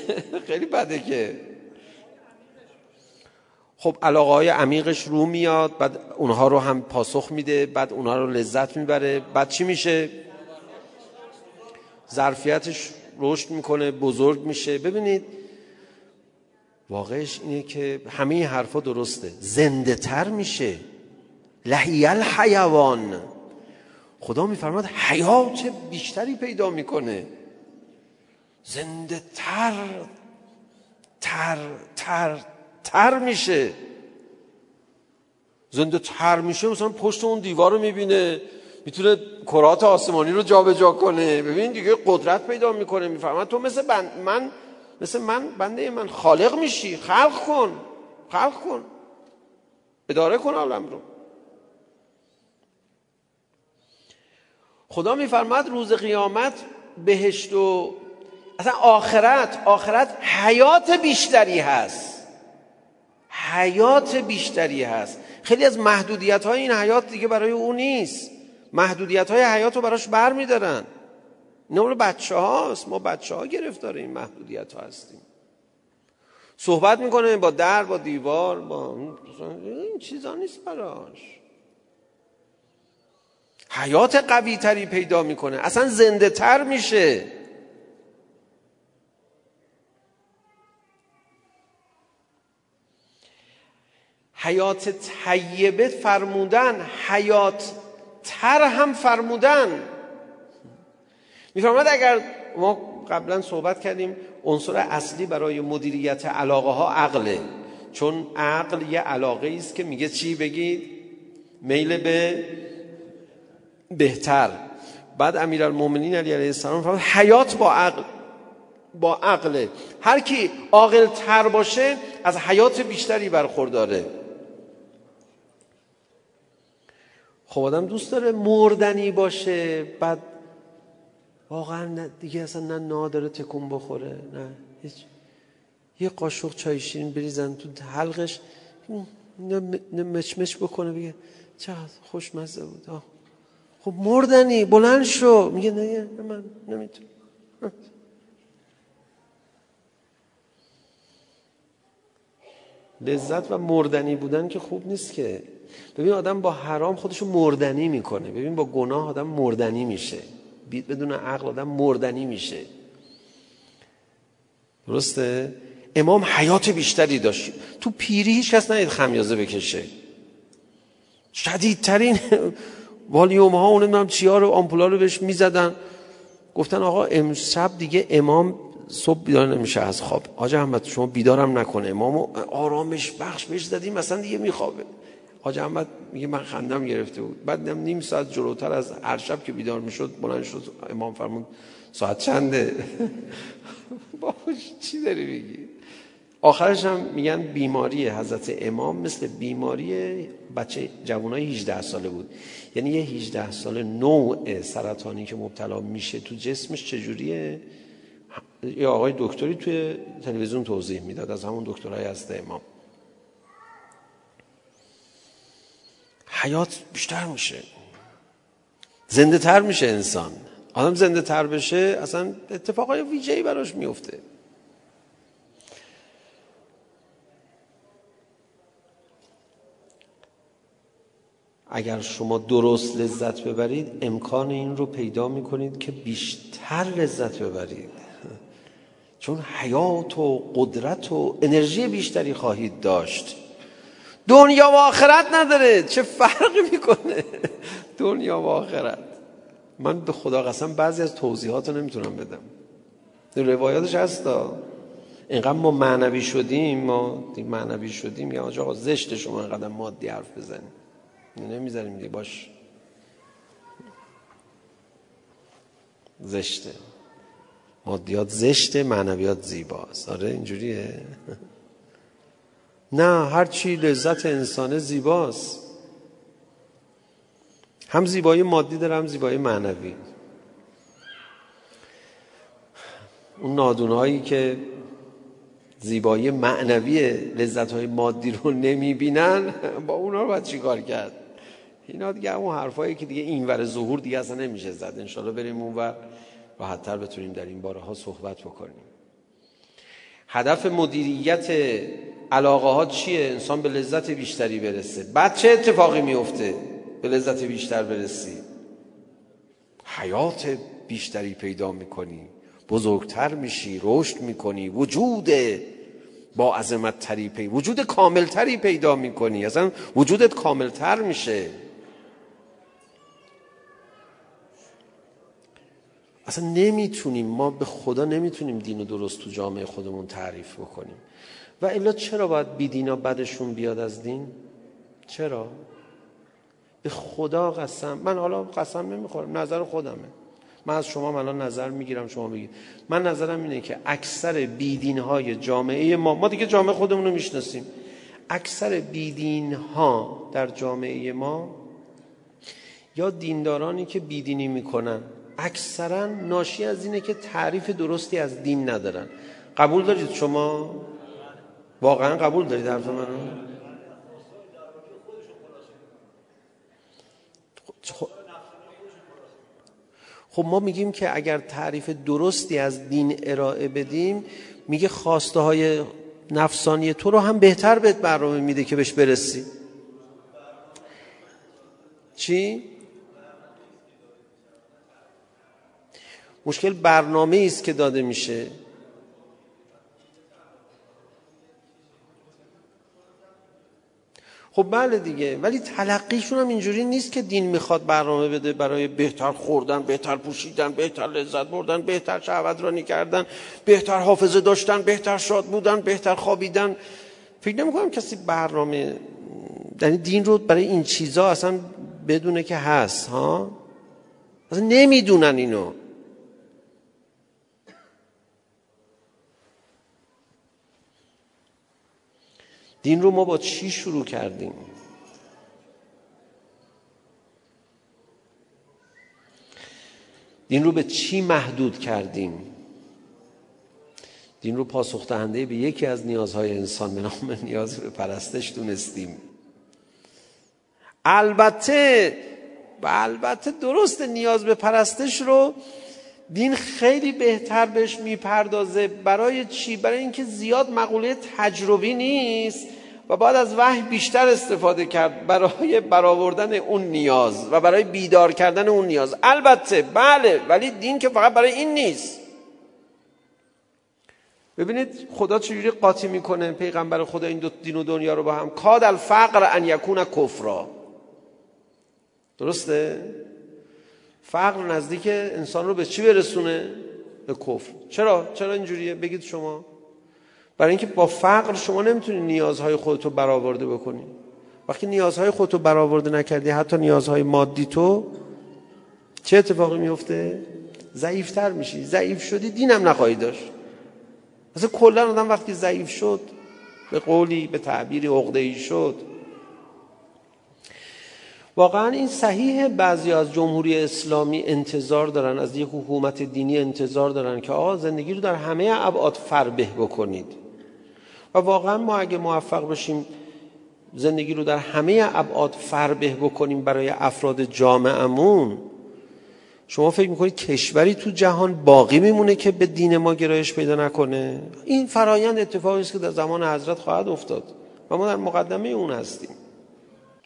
خیلی بده که. خب علاقه های عمیقش رو میاد، بعد اونها رو هم پاسخ میده، بعد اونها رو لذت میبره، بعد چی میشه؟ ظرفیتش رشد میکنه، بزرگ میشه. ببینید واقعش اینه که همه این حرفا درسته، زنده تر میشه. لحیه الحیوان، خدا میفرماد حیات بیشتری پیدا میکنه، زنده تر تر تر تر میشه. زنده تر میشه مثلا پشت اون دیوار رو میبینه، میتونه کرات آسمانی رو جابجا کنه. ببین دیگه قدرت پیدا میکنه، میفهمه تو مثل من بنده من خالق میشی، خلق کن، اداره کن عالم رو. خدا میفرماد روز قیامت بهشت و اصلا آخرت حیات بیشتری هست، خیلی از محدودیت‌های این حیات دیگه برای اون نیست، محدودیت‌های حیات رو براش برمی‌دارن. اینا مال بچه‌هاست، ما بچه‌ها گرفتار این محدودیت‌ها هستیم. صحبت می‌کنه با در، با دیوار، با این چیزا نیست براش. حیات قوی تری پیدا میکنه، اصلا زنده تر میشه. حیات طیبه فرمودن، حیات تر هم فرمودن. میفرماد اگر ما قبلا صحبت کردیم عنصر اصلی برای مدیریت علاقه ها عقله، چون عقل یه علاقه ایست که میگه چی بگید؟ میل به بهتر. بعد امیرالمؤمنین علی علیه السلام فرمود حیات با عقل، با عقله. هر کی عاقل تر باشه از حیات بیشتری برخورداره. خب آدم دوست داره مردنی باشه، بعد واقعا دیگه اصلا نه نادره تکون بخوره، نه هیچ، یه قاشق چای شیرین بریزن تو حلقش، نه مچمچ بکنه بگه چقدر خوشمزه بود. خب مردنی، بلند شو. میگه نه من نمیتونم. لذت و مردنی بودن که خوب نیست که. ببین آدم با حرام خودشو مردنی میکنه، ببین با گناه آدم مردنی میشه، بدون عقل آدم مردنی میشه. درسته؟ امام حیات بیشتری داشت، تو پیری هیچ کس ندید خمیازه بکشه، شدیدترین والیوم ها اون نمیدونم چیا رو، آمپولا رو بهش میزدن. گفتن آقا امشب دیگه امام صبح بیدار نمیشه از خواب، حاج احمد شما بیدارم نکنه، امامو آرامش بخش بهش زدیم مثلا دیگه میخوابه. حاج احمد میگه من خندم گرفته بود. بعد نیم ساعت جلوتر از هر شب که بیدار میشد بلند شد، امام فرمود ساعت چنده؟ باش چی داری میگی؟ آخرش هم میگن بیماری حضرت امام مثل بیماری بچه جوانای 18 ساله بود. یعنی یه 18 ساله نوع سرطانی که مبتلا میشه تو جسمش چجوریه؟ یه آقای دکتری توی تلویزیون توضیح میداد، از همون دکترای حضرت امام. حیات بیشتر میشه، زنده تر میشه انسان. آدم زنده تر بشه اصلا اتفاقای ویژه‌ای براش میفته. اگر شما درست لذت ببرید امکان این رو پیدا میکنید که بیشتر لذت ببرید، چون حیات و قدرت و انرژی بیشتری خواهید داشت. دنیا و آخرت نداره، چه فرقی میکنه دنیا و آخرت؟ من به خدا قسم بعضی از توضیحات رو نمیتونم بدم، روایاتش هستا. اینقدر ما معنوی شدیم، یا آقا زشت شما اینقدر مادی حرف بزنید، نمیذاریم دیگه، باش زشته، مادیات زشته، معنویات زیباست. آره اینجوریه. نه، هر چی لذت انسانه زیباست، هم زیبایی مادی داره هم زیبایی معنوی. اون نادونهایی که زیبایی معنوی لذت‌های مادی رو نمیبینن، با اونا رو باید چیکار کرد؟ اینا دیگه همون حرفایی که دیگه اینور ظهور دیگه اصلا نمیشه زد. انشالله بریم اونور راحت‌تر بتونیم در این باره‌ها صحبت بکنیم. هدف مدیریت علاقه‌ها چیه؟ انسان به لذت بیشتری برسه. بعد چه اتفاقی میفته؟ به لذت بیشتر برسی، حیات بیشتری پیدا می‌کنی، بزرگتر میشی، رشد می‌کنی، وجود با عظمت‌تری وجود کامل‌تری پیدا می‌کنی، اصلا وجودت کامل‌تر میشه. اصلا نمیتونیم، ما به خدا نمیتونیم دین رو درست تو جامعه خودمون تعریف بکنیم. و الا چرا باید بی‌دینا بدشون بیاد از دین؟ چرا؟ به خدا قسم، من حالا قسم نمیخورم، نظر خودمه، من از شما الان نظر میگیرم، شما بگید. من نظرم اینه که اکثر بیدینهای جامعه ما دیگه جامعه خودمون رو میشناسیم، اکثر بیدینها در جامعه ما یا دیندارانی که بیدینی میکنن اکثرا ناشی از اینه که تعریف درستی از دین ندارن. قبول دارید شما؟ واقعا قبول دارید حرف منو؟ خب ما میگیم که اگر تعریف درستی از دین ارائه بدیم، میگه خواسته های نفسانی تو رو هم بهتر بهت برنامه میده که بهش برسی. چی؟ مشکل برنامه ایست که داده میشه. خب بله دیگه، ولی تلقیشون هم اینجوری نیست که دین میخواد برنامه بده برای بهتر خوردن، بهتر پوشیدن، بهتر لذت بردن، بهتر شهوت رانی کردن، بهتر حافظه داشتن، بهتر شاد بودن، بهتر خوابیدن. فکر نمی‌کنم کسی برنامه دین رو برای این چیزا اصلا بدونه که هست ها، اصلا نمیدونن اینو. دین رو ما با چی شروع کردیم؟ دین رو به چی محدود کردیم؟ دین رو پاسخ دهنده به یکی از نیازهای انسان به نام نیاز به پرستش دونستیم. البته درست، نیاز به پرستش رو دین خیلی بهتر بهش میپردازه. برای چی؟ برای اینکه زیاد مقوله تجربی نیست و باید از وحی بیشتر استفاده کرد برای برآوردن اون نیاز و برای بیدار کردن اون نیاز. البته بله، ولی دین که فقط برای این نیست. ببینید خدا چجوری قاطی میکنه پیغمبر خدا این دو دین و دنیا رو با هم. کاد الفقر ان یکون کفرا. درسته؟ فقر نزدیک انسان رو به چی برسونه؟ به کفر. چرا اینجوریه؟ بگید شما. برای اینکه با فقر شما نمیتونی نیازهای خودت رو برآورده بکنی. وقتی نیازهای خودت رو برآورده نکردی، حتی نیازهای مادی تو، چه اتفاقی میفته؟ ضعیف‌تر میشی. ضعیف شدی دینم نخواهی داشت. اصلا کلا آدم وقتی ضعیف شد، به قولی به تعبیری عقده‌ای شد. واقعا این صحیح، بعضی از جمهوری اسلامی انتظار دارن، از یک حکومت دینی انتظار دارن که آقا زندگی رو در همه ابعاد فربه بکنید. و واقعا ما اگه موفق بشیم زندگی رو در همه ابعاد فربه بکنیم برای افراد جامعه‌مون، شما فکر میکنید کشوری تو جهان باقی میمونه که به دین ما گرایش پیدا نکنه؟ این فرایند اتفاقی است که در زمان حضرت خواهد افتاد و ما در مقدمه اون هستیم.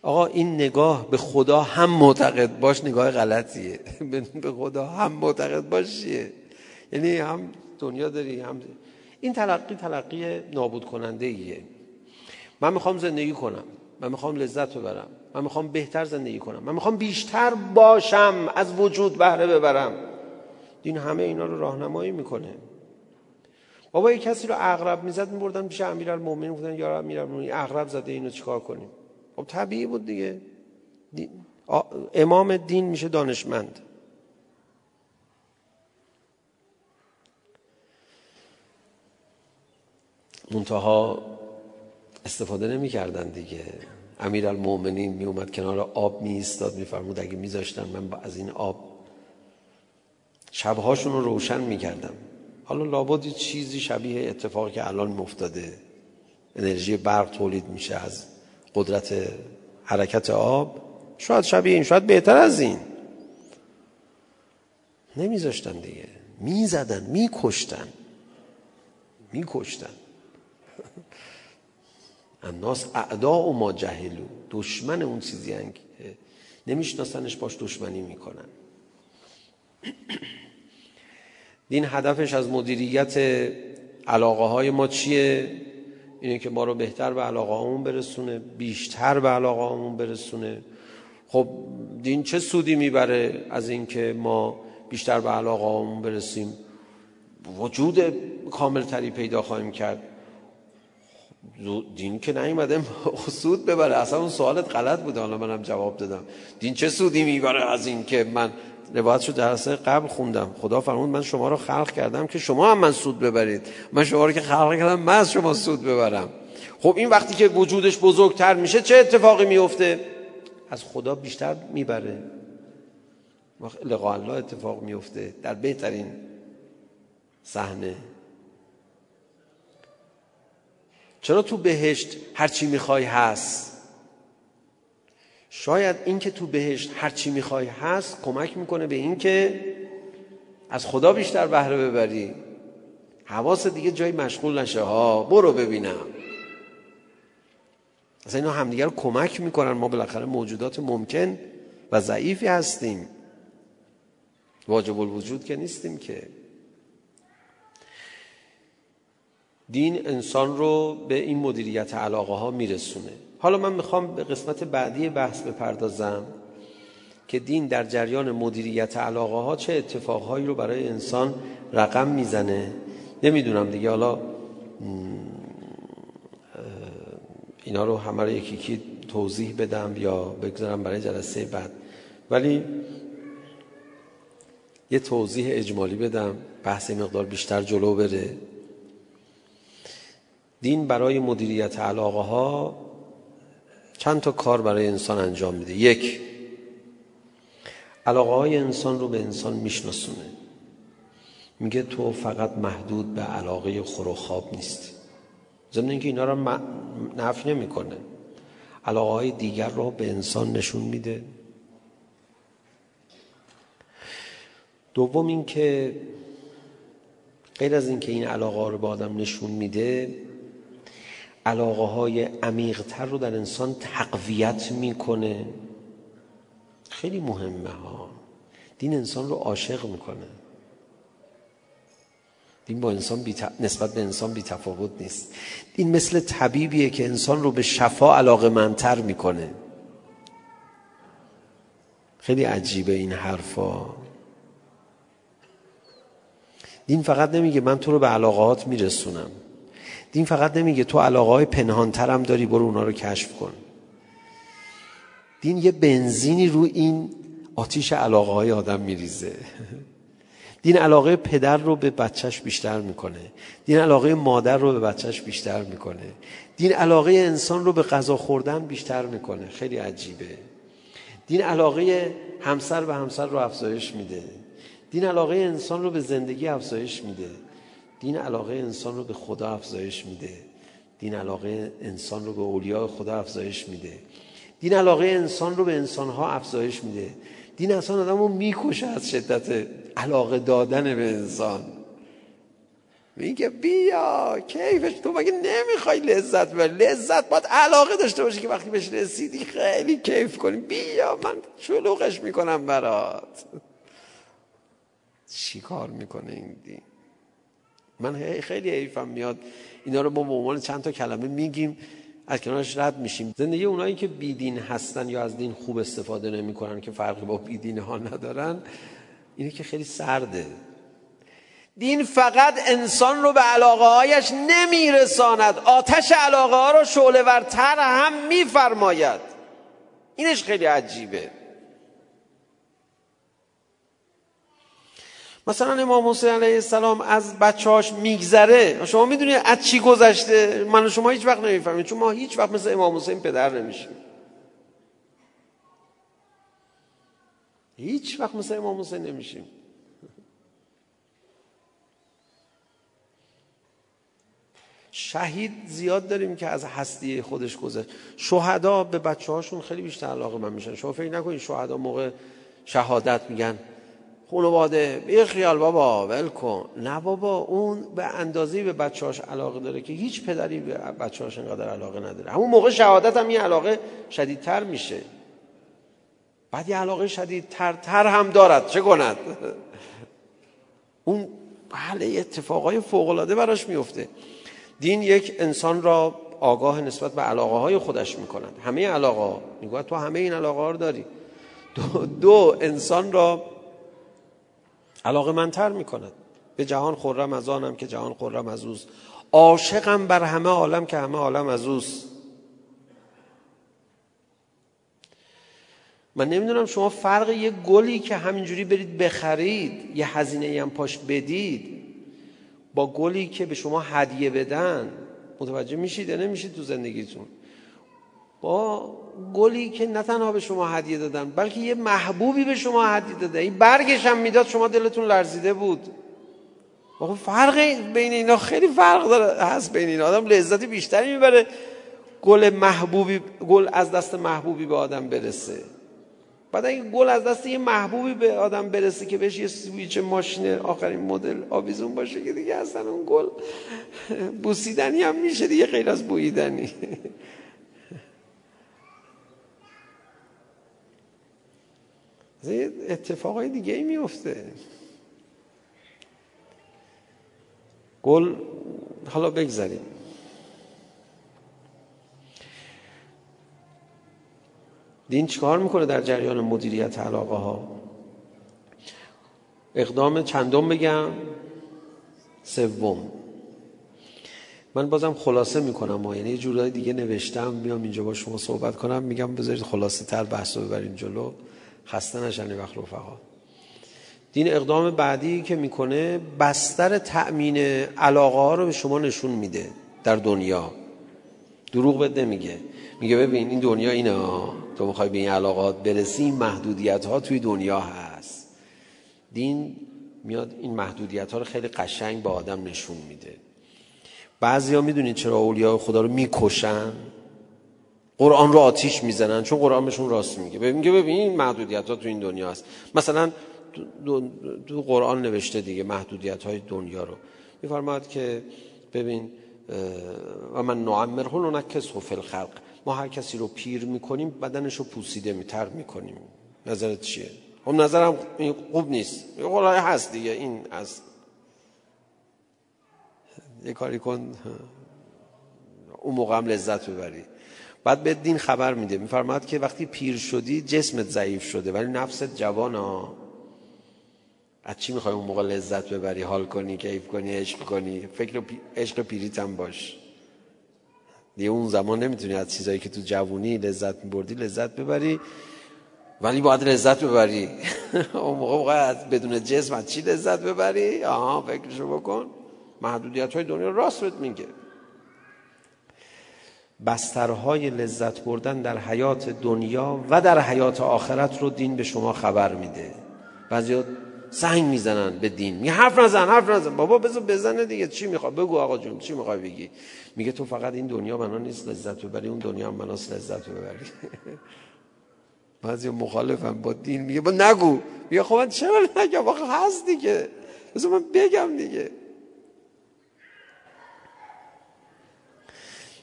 آقا این نگاه به خدا هم معتقد باش نگاه غلطیه. به خدا هم معتقد باش چیه؟ یعنی هم دنیا داری هم داری. این تلقی نابود کننده ایه. من میخوام زندگی کنم، من میخوام لذت ببرم، من میخوام بهتر زندگی کنم، من میخوام بیشتر باشم، از وجود بهره ببرم. دین همه اینا رو راهنمایی میکنه. بابا یک کسی رو عقرب میزد، میبردن پیش امیرالمؤمنین، گفتن یا امیرالمؤمنین عقرب زده، اینو چیکار کنیم؟ خب طبیعی بود دیگه. امام دین میشه دانشمند. منتها استفاده نمی کردن دیگه. امیرالمؤمنین می اومد کنار آب می ایستاد، می فرمود اگه می ذاشتن من از این آب شبهاشون رو روشن می کردم. حالا لابد چیزی شبیه اتفاقی که الان افتاده، انرژی برق تولید میشه از قدرت حرکت آب، شاید شبیه این، شاید بهتر از این. نمیذاشتن دیگه، میزدن، میکشتن. الناس اعداء ما جهلو، دشمن اون چیزی هن که نمیشناسنش باش دشمنی میکنن. دین هدفش از مدیریت علاقه های ما چیه؟ اینه که ما رو بهتر به علاقه‌مون برسونه، بیشتر به علاقه‌مون برسونه. خب دین چه سودی میبره از اینکه ما بیشتر به علاقه‌مون برسیم؟ وجود کاملتری پیدا خواهیم کرد. دین که نیومده سود ببره، اصلا اون سوالت غلط بوده، حالا منم جواب دادم. دین چه سودی میبره از این که من روایتشو درسته قبل خوندم، خدا فرمود من شما رو خلق کردم که شما هم من سود ببرید، من شما رو که خلق کردم من از شما سود ببرم. خب این وقتی که وجودش بزرگتر میشه چه اتفاقی میفته؟ از خدا بیشتر میبره، لقاء الله اتفاق میفته در بهترین صحنه. چرا تو بهشت هر چی میخوای هست؟ شاید این که تو بهشت هر چی میخوای هست کمک میکنه به این که از خدا بیشتر بهره ببری، حواس دیگه جای مشغول نشه، ها برو ببینم. اصلا اینا همدیگر رو کمک میکنن. ما بالاخره موجودات ممکن و ضعیفی هستیم، واجب الوجود که نیستیم. که دین انسان رو به این مدیریت علاقه ها میرسونه. حالا من میخوام به قسمت بعدی بحث بپردازم که دین در جریان مدیریت علاقه ها چه اتفاقهایی رو برای انسان رقم میزنه. نمیدونم دیگه، حالا اینا رو همه رو یکی یکی توضیح بدم یا بگذارم برای جلسه بعد، ولی یه توضیح اجمالی بدم، بحث مقدار بیشتر جلو بره. دین برای مدیریت علاقه ها چند تا کار برای انسان انجام میده. یک، علاقه های انسان رو به انسان میشناسونه، میگه تو فقط محدود به علاقه خور و خواب نیستی. ضمن اینکه اینا رو نفی نمیکنه، علاقه های دیگر رو به انسان نشون میده. دوم اینکه غیر از اینکه این علاقه ها رو به آدم نشون میده، علاقه های عمیق‌تر رو در انسان تقویت میکنه. خیلی مهمه ها، دین انسان رو عاشق میکنه. دین با انسان نسبت به انسان بی تفاوت نیست. دین مثل طبیبیه که انسان رو به شفا علاقه‌مندتر میکنه. خیلی عجیبه این حرفا. دین فقط نمیگه من تو رو به علاقات میرسونم. دین فقط نمیگه تو علاقه‌های پنهان‌ترم داری، برو اونا رو کشف کن. دین یه بنزینی رو این آتیش علاقه‌های آدم میریزه. دین علاقه پدر رو به بچهش بیشتر میکنه. دین علاقه مادر رو به بچهش بیشتر میکنه. دین علاقه انسان رو به غذا خوردن بیشتر میکنه. خیلی عجیبه. دین علاقه همسر به همسر رو افزایش میده. دین علاقه انسان رو به زندگی افزایش میده. دین علاقه انسان رو به خدا افزایش میده. دین علاقه انسان رو به اولیاء خدا افزایش میده. دین علاقه انسان رو به انسانها افزایش میده. دین انسان آدم رو میکشه از شدت علاقه دادن به انسان. میگه بیا کیفش، تو مگه نمیخوای لذت ببری؟ لذت باید علاقه داشته باشی که وقتی بهش رسیدی خیلی کیف کنی. بیا من شلوغش میکنم برات. چی کار میکنه این دین؟ من خیلی حیفم میاد اینا رو ما به عنوان چند تا کلمه میگیم، از کنارش رد میشیم. زندگی اونایی که بی دین هستن یا از دین خوب استفاده نمیکنن که فرقی با بی دین ها ندارن، اینه که خیلی سرده. دین فقط انسان رو به علاقه هایش نمیرساند، آتش علاقه ها رو شعله ورتر هم میفرماید. اینش خیلی عجیبه. مثلا امام حسین علیه السلام از بچه‌هاش میگذره. شما میدونید از چی گذشته؟ من و شما هیچ وقت نمیفهمید، چون ما هیچ وقت مثل امام حسین پدر نمیشیم. هیچ وقت مثل امام حسین نمیشیم. شهید زیاد داریم که از هستی خودش گذشت. شهدا به بچه‌هاشون خیلی بیشتر علاقه‌مند میشن. شما فکر نکنید شهدا موقع شهادت میگن خانواده بی خیال بابا ول کن. نه بابا، اون به اندازه‌ای به بچه‌هاش علاقه داره که هیچ پدری به بچه‌هاش اینقدر علاقه نداره. همون موقع شهادت هم این علاقه شدیدتر میشه. بعد یه علاقه شدیدتر هم دارد، چه کند؟ اون بله اتفاقای فوق‌العاده براش میفته. دین یک انسان را آگاه نسبت به علاقه‌های خودش می‌کند. همه علاقه‌ها، نگاه تو همه این علاقه‌ها رو داری. دو انسان را علاقه منتر می کند. به جهان خرم از آنم که جهان خرم از اوست. عاشقم بر همه عالم که همه عالم از اوست. من نمیدونم شما فرق یه گلی که همینجوری برید بخرید یه هزینه هم پاش بدید با گلی که به شما هدیه بدن متوجه میشید یا نمیشید تو زندگیتون؟ با گلی که نه تنها به شما هدیه دادن بلکه یه محبوبی به شما هدیه داده، این برگش هم میداد شما دلتون لرزیده بود. واقعا فرق بین اینا خیلی فرق داره، هست بین اینا. آدم لذت بیشتری میبره گل از دست محبوبی به آدم برسه. بعد اگه گل از دست یه محبوبی به آدم برسه که بهش یه سویچ ماشین آخرین مدل آویزون باشه که دیگه اصلا اون گل بوسیدنی هم میشه دیگه، غیر از بویدنی. اتفاقای دیگه ای میفته. گل حالا بگذاریم. دین چیکار میکنه در جریان مدیریت علاقه ها؟ اقدام چندم بگم؟ سوم. من بازم خلاصه میکنم، یعنی یه جورای دیگه نوشتم میام اینجا با شما صحبت کنم، میگم بذارید خلاصه تر بحث رو ببرین جلو، خسته نشن وقت رفقا. دین اقدام بعدی که میکنه بستر تأمین علاقه ها رو به شما نشون میده در دنیا. دروغ بد نمیگه، میگه ببین این دنیا اینه، تو میخوای به این علاقات برسی، محدودیت ها توی دنیا هست. دین میاد این محدودیت ها رو خیلی قشنگ به آدم نشون میده. بعضیا میدونید چرا اولیاء خدا رو میکشن؟ قرآن رو آتیش میزنن، چون قرآن بهشون راست میگه. میگه ببین این محدودیت ها تو این دنیا هست. مثلا تو قرآن نوشته دیگه محدودیت های دنیا رو. میفرماد که ببین و من نعمره ننکسه فی الخلق، ما هر کسی رو پیر میکنیم بدنش رو پوسیده میتر میکنیم. نظرت چیه؟ هم نظرم خوب نیست. یه قراره هست دیگه، این از یه کاری کن اون موقع هم لذت ببری. بعد به دین خبر میده، میفرماد که وقتی پیر شدی جسمت ضعیف شده ولی نفست جوان ها. از چی میخوای اون موقع لذت ببری، حال کنی، کیف کنی، عشق کنی؟ فکر عشق پیریت هم باش دیگه. اون زمان نمیتونی از چیزایی که تو جوونی لذت میبردی لذت ببری، ولی باید لذت ببری. اون موقع بدون جسم از چی لذت ببری؟ آها، فکرشو بکن. محدودیت های دنیا راست بهت میگه. بسترهای لذت بردن در حیات دنیا و در حیات آخرت رو دین به شما خبر میده. بعضیا سنگ میزنن به دین، میگه حرف نزن. بابا بزن بزنه دیگه، چی میخواد؟ بگو آقا جون چی میخوای بگی؟ میگه تو فقط این دنیا بنا نیست لذت ببری، اون دنیا هم بناست لذت ببری. بعضی مخالفم با دین، میگه با نگو. میگه خب من چرا نگم؟ واقعا هست دیگه، بذار من بگم دیگه.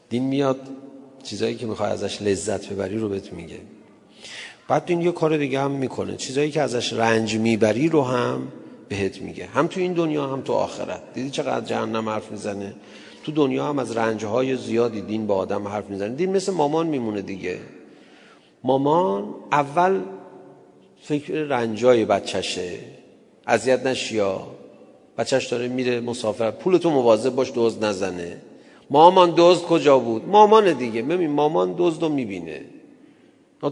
دین میاد چیزایی که میخوای ازش لذت ببری رو بهت میگه. بعد این یه کار دیگه هم میکنه، چیزایی که ازش رنج میبری رو هم بهت میگه، هم تو این دنیا هم تو آخرت. دیدی چقدر جهنم حرف میزنه؟ تو دنیا هم از رنجهای زیادی دین با آدم حرف میزنه. دین مثل مامان میمونه دیگه. مامان اول فکر رنجای بچشه، اذیت نشیا، بچش داره میره مسافرت، پولتو مواظب باش دزد نزنه. مامان دزد کجا بود؟ مامان دیگه. ببین مامان دزدو میبینه،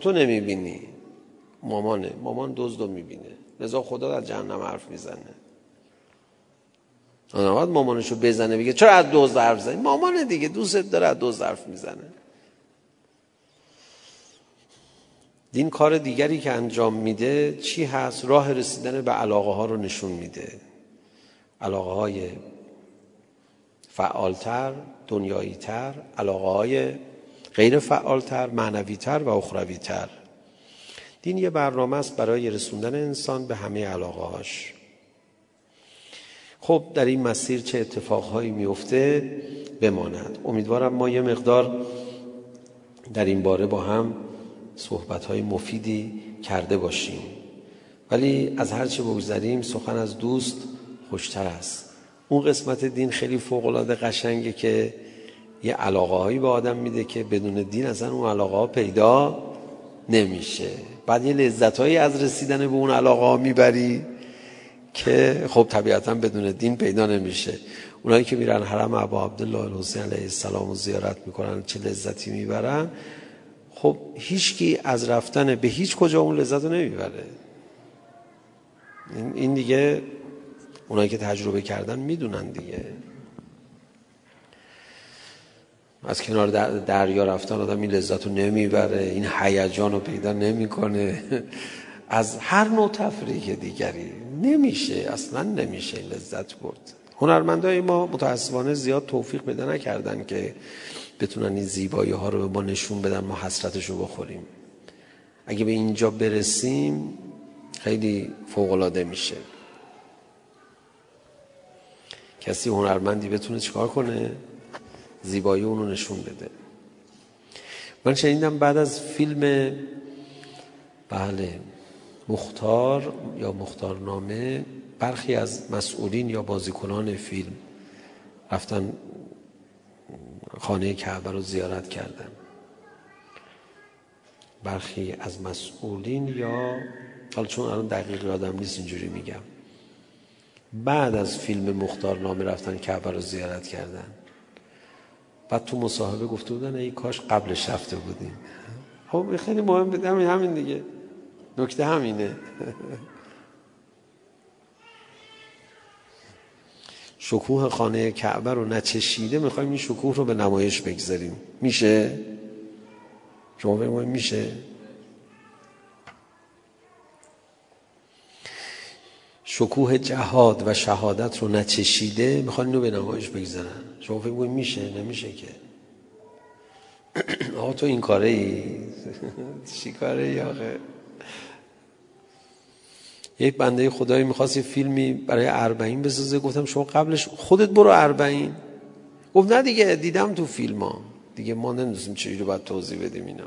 تو نمیبینی. مامان دزدو میبینه، لذا خدا در جهنم حرف میزنه. آن وقت مامانشو بزنه بگه چرا از دزد حرف زنی؟ مامان دیگه، دوست داره از دزد حرف میزنه. دین کار دیگری که انجام میده چی هست؟ راه رسیدن به علاقه ها رو نشون میده. علاقه های فعالتر، دنیایی تر، علاقه های غیر فعالتر، معنویتر و اخرویتر. دین یه برنامه است برای رسوندن انسان به همه علاقه‌هاش. خب در این مسیر چه اتفاقهایی میفته بماند. امیدوارم ما یه مقدار در این باره با هم صحبت‌های مفیدی کرده باشیم. ولی از هر چه بگذریم سخن از دوست خوشتر است. اون قسمت دین خیلی فوق‌العاده قشنگه که یه علاقه‌هایی به آدم میده که بدون دین اصلا اون علاقه‌ها پیدا نمیشه. بعد یه لذت‌هایی از رسیدن به اون علاقه‌ها میبری که خب طبیعتاً بدون دین پیدا نمیشه. اونایی که میرن حرم ابوالعبدالله الحسین علیه السلام و زیارت میکنن چه لذتی میبرن. خب هیچکی از رفتن به هیچ کجا اون لذت رو نمیبره. این دیگه اونایی که تجربه کردن میدونن دیگه. از کنار دریا رفتن آدم این لذت رو نمیبره، این هیجان رو پیدا نمیکنه. از هر نوع تفریح دیگری نمیشه، اصلا نمیشه لذت برد. هنرمندای ما متاسفانه زیاد توفیق پیدا نکردن که بتونن این زیبایی ها رو به ما نشون بدن، ما حسرتش رو بخوریم. اگه به اینجا برسیم خیلی فوق العاده میشه. کسی هنرمندی بتونه چیکار کنه؟ زیبایی اون رو نشون بده. من شنیدم بعد از فیلم بله مختار یا مختارنامه برخی از مسئولین یا بازیکنان فیلم رفتن خانه کعبه رو زیارت کردن. برخی از مسئولین یا حالا چون الان دقیق یادم نیست اینجوری میگم، بعد از فیلم مختارنامه رفتن کعبه رو زیارت کردن. بعد تو مصاحبه گفته بودن ای کاش قبلش رفته بودیم. خب خیلی مهم بود همین دیگه، نکته همینه. شکوه خانه کعبه رو نچشیده میخوایم این شکوه رو به نمایش بگذاریم. میشه؟ شما بگویم میشه؟ شکوه جهاد و شهادت رو نچشیده میخوان اینو به نمایش بگذارن. شما بگویم میشه؟ نمیشه که. آقا تو این کاره ای؟ چی کاره ای آخه؟ یک بنده خدایی میخواست یه فیلمی برای اربعین بسازه. گفتم شما قبلش خودت برو اربعین. گفت نه دیگه دیدم تو فیلم ها دیگه، ما نمیدونیم چجوری رو باید توضیح بدیم اینا.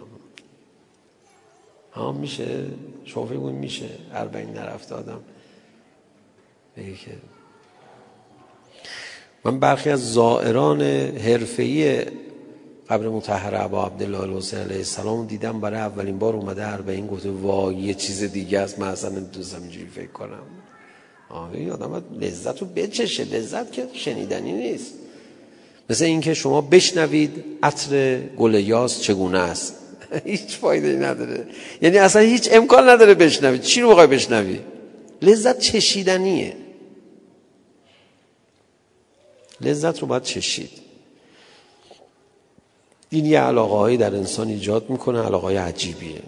ها میشه؟ شما فکر کنید میشه؟ اربعین نرفته آدم بگه که من برخی از زائران حرفه‌ای قبر مطهر ابوالعبدالله الحسین علیه السلام دیدم برای اولین بار اومده اربعین، گفته وای یه چیز دیگه است، من اصلا نمی‌تونستم اینجوری فکر کنم. آره آدم باید لذت رو بچشه، لذت که شنیدنی نیست. مثل اینکه شما بشنوید عطر گل یاس چگونه است. هیچ فایده‌ای نداره، یعنی اصلا هیچ امکان نداره بشنوید. چی رو بخوای بشنوی؟ لذت چشیدنیه، لذت رو باید چشید. این یه علاقه‌هایی در انسان ایجاد میکنه، علاقه‌های عجیبیه.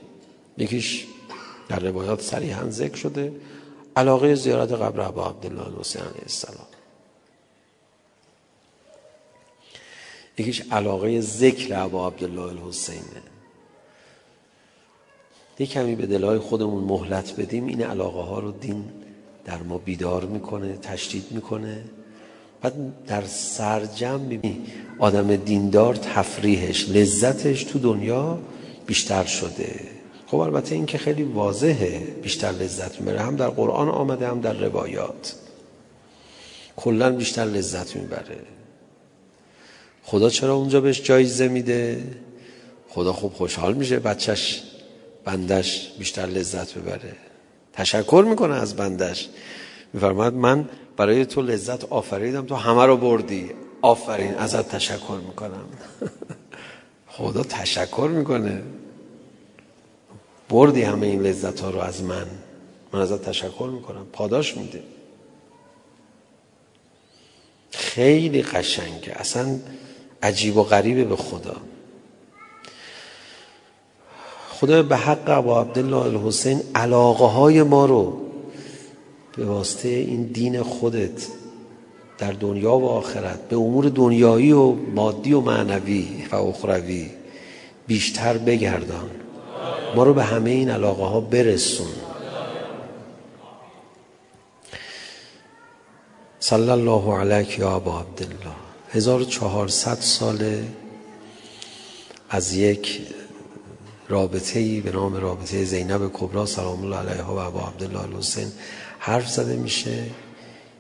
یکیش در روایات صریحاً ذکر شده، علاقه زیارت قبر ابوالعبدالله الحسین علیه السلام. یکیش علاقه ذکر ابوالعبدالله الحسینه. یه کمی به دلهای خودمون مهلت بدیم، این علاقه ها رو دین در ما بیدار میکنه، تشدید میکنه. بعد در سرجم میبینی آدم دیندار تفریحش، لذتش تو دنیا بیشتر شده. خب البته این که خیلی واضحه، بیشتر لذت میبره، هم در قرآن آمده هم در روایات، کلا بیشتر لذت میبره. خدا چرا اونجا بهش جایزه میده؟ خدا خوب خوشحال میشه بچهش، بندش بیشتر لذت ببره، تشکر میکنه از بندش، میفرماد من برای تو لذت آفریدم، تو همه رو بردی، آفرین، ازت تشکر میکنم. خدا تشکر میکنه، بردی همه این لذت ها رو از من، من ازت تشکر میکنم، پاداش میده. خیلی قشنگه، اصلا عجیب و غریبه به خدا. خدا به حق ابوالعبدالله الحسین علاقه های ما رو به واسطه این دین خودت در دنیا و آخرت، به امور دنیایی و مادی و معنوی و اخروی بیشتر بگردان، ما رو به همه این علاقه ها برسون. صلی الله علیک یا ابوالعبدالله. 1400 سال از یک رابطه‌ای به نام رابطه زینب کبری سلام الله علیها و ابوالعبدالله الحسین حرف زده میشه.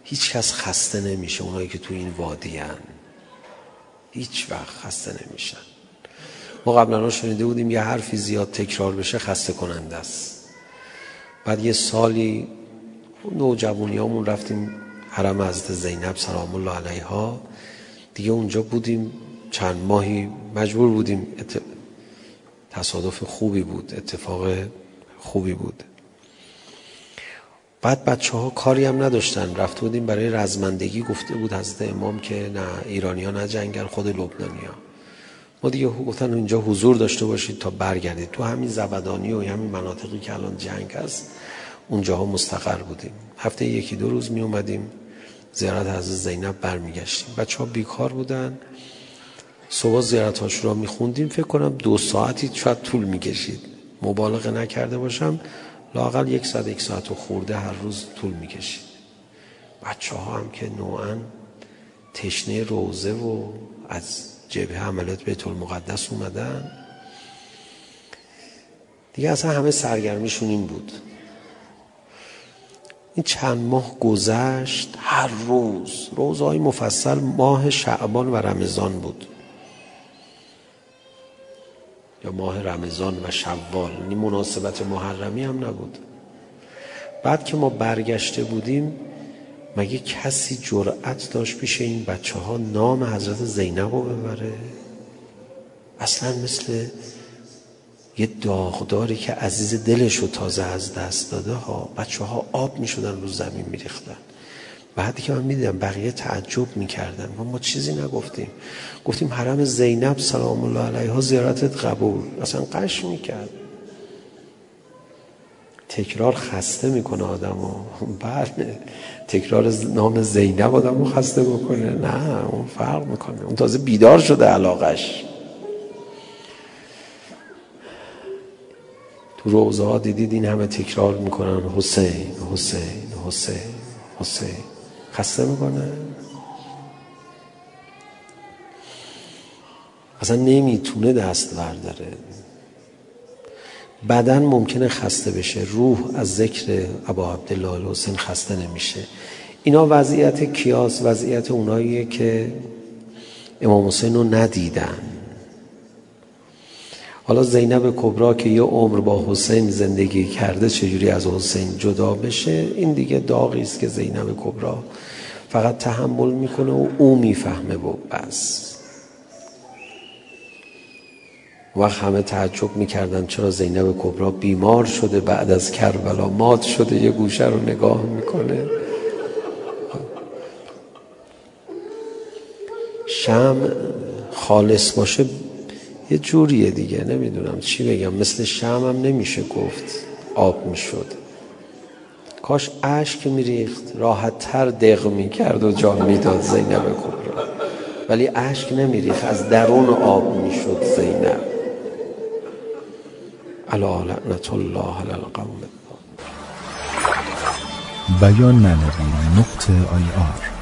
هیچ کس خسته نمیشه، اونایی که تو این وادی هن هیچ وقت خسته نمیشن. ما قبلا شنیده بودیم یه حرفی زیاد تکرار بشه خسته کننده است. بعد یه سالی نوجوانی همون رفتیم حرم حضرت زینب سلام الله علیها دیگه اونجا بودیم چند ماهی، مجبور بودیم، تصادف خوبی بود، اتفاق خوبی بود. بعد بچه ها کاری هم نداشتن، رفته بودیم برای رزمندگی، گفته بود حضرت امام که نه ایرانی ها نه جنگل، خود لبنانی ها. ما دیگه گفتن اینجا حضور داشته باشید تا برگردید. تو همین زبدانی و همین مناطقی که الان جنگ هست اونجاها مستقر بودیم. هفته یکی دو روز می اومدیم زیارت حضرت زینب برمیگشتیم. بچه ها بیکار بودن، صبح زیارت عاشورا میخوندیم، فکر کنم 2 ساعتی شاید طول میکشید، مبالغه نکرده باشم لااقل 1 ساعت و خورده هر روز طول میکشید. بچه ها هم که نوعا تشنه روزه و از جبهه حملات بیت المقدس اومدن دیگه، اصلا همه سرگرمیشون این بود. این چند ماه گذشت، هر روز روزهای مفصل، ماه شعبان و رمضان بود یا ماه رمضان و شوال، این مناسبت محرمی هم نبود. بعد که ما برگشته بودیم مگه کسی جرأت داشت پیش این بچه ها نام حضرت زینب رو ببره؟ اصلا مثل یه داغداری که عزیز دلش رو تازه از دست داده ها، بچه ها آب می شدن، رو زمین می ریختن. بعدی که من می دیدم بقیه تعجب می کردن و ما چیزی نگفتیم، گفتیم حرم زینب سلام الله علیها زیارتت قبول. اصلا قش می کرد، تکرار خسته می کنه آدم رو. بله، تکرار نام زینب آدم رو خسته بکنه؟ نه، اون فرق می کنه، اون تازه بیدار شده علاقش. تو روزه ها دیدید این همه تکرار می کنن حسین حسین حسین حسین، خسته میکنه؟ اصلا نمیتونه دست برداره. بدن ممکنه خسته بشه، روح از ذکر ابوالعبدالله الحسین خسته نمیشه. اینا وضعیت کیاس، وضعیت اوناییه که امام حسین رو ندیدن. حالا زینب کبرا که یه عمر با حسین زندگی کرده چجوری از حسین جدا بشه، این دیگه داغی است که زینب کبرا فقط تحمل میکنه و او میفهمه و بس. وقت همه تعجب میکردن چرا زینب کبرا بیمار شده، بعد از کربلا مات شده، یه گوشه رو نگاه میکنه. شمع خالص باشه یه جوریه دیگه، نمیدونم چی بگم، مثل شمع هم نمیشه گفت، آب میشد. کاش اشک میریخت راحت تر دق میکرد و جا میداد زینب کبرا، ولی اشک نمیریخت، از درون آب میشد زینب. الا لعنت الله علی القوم. بیان معنوی نقطه IR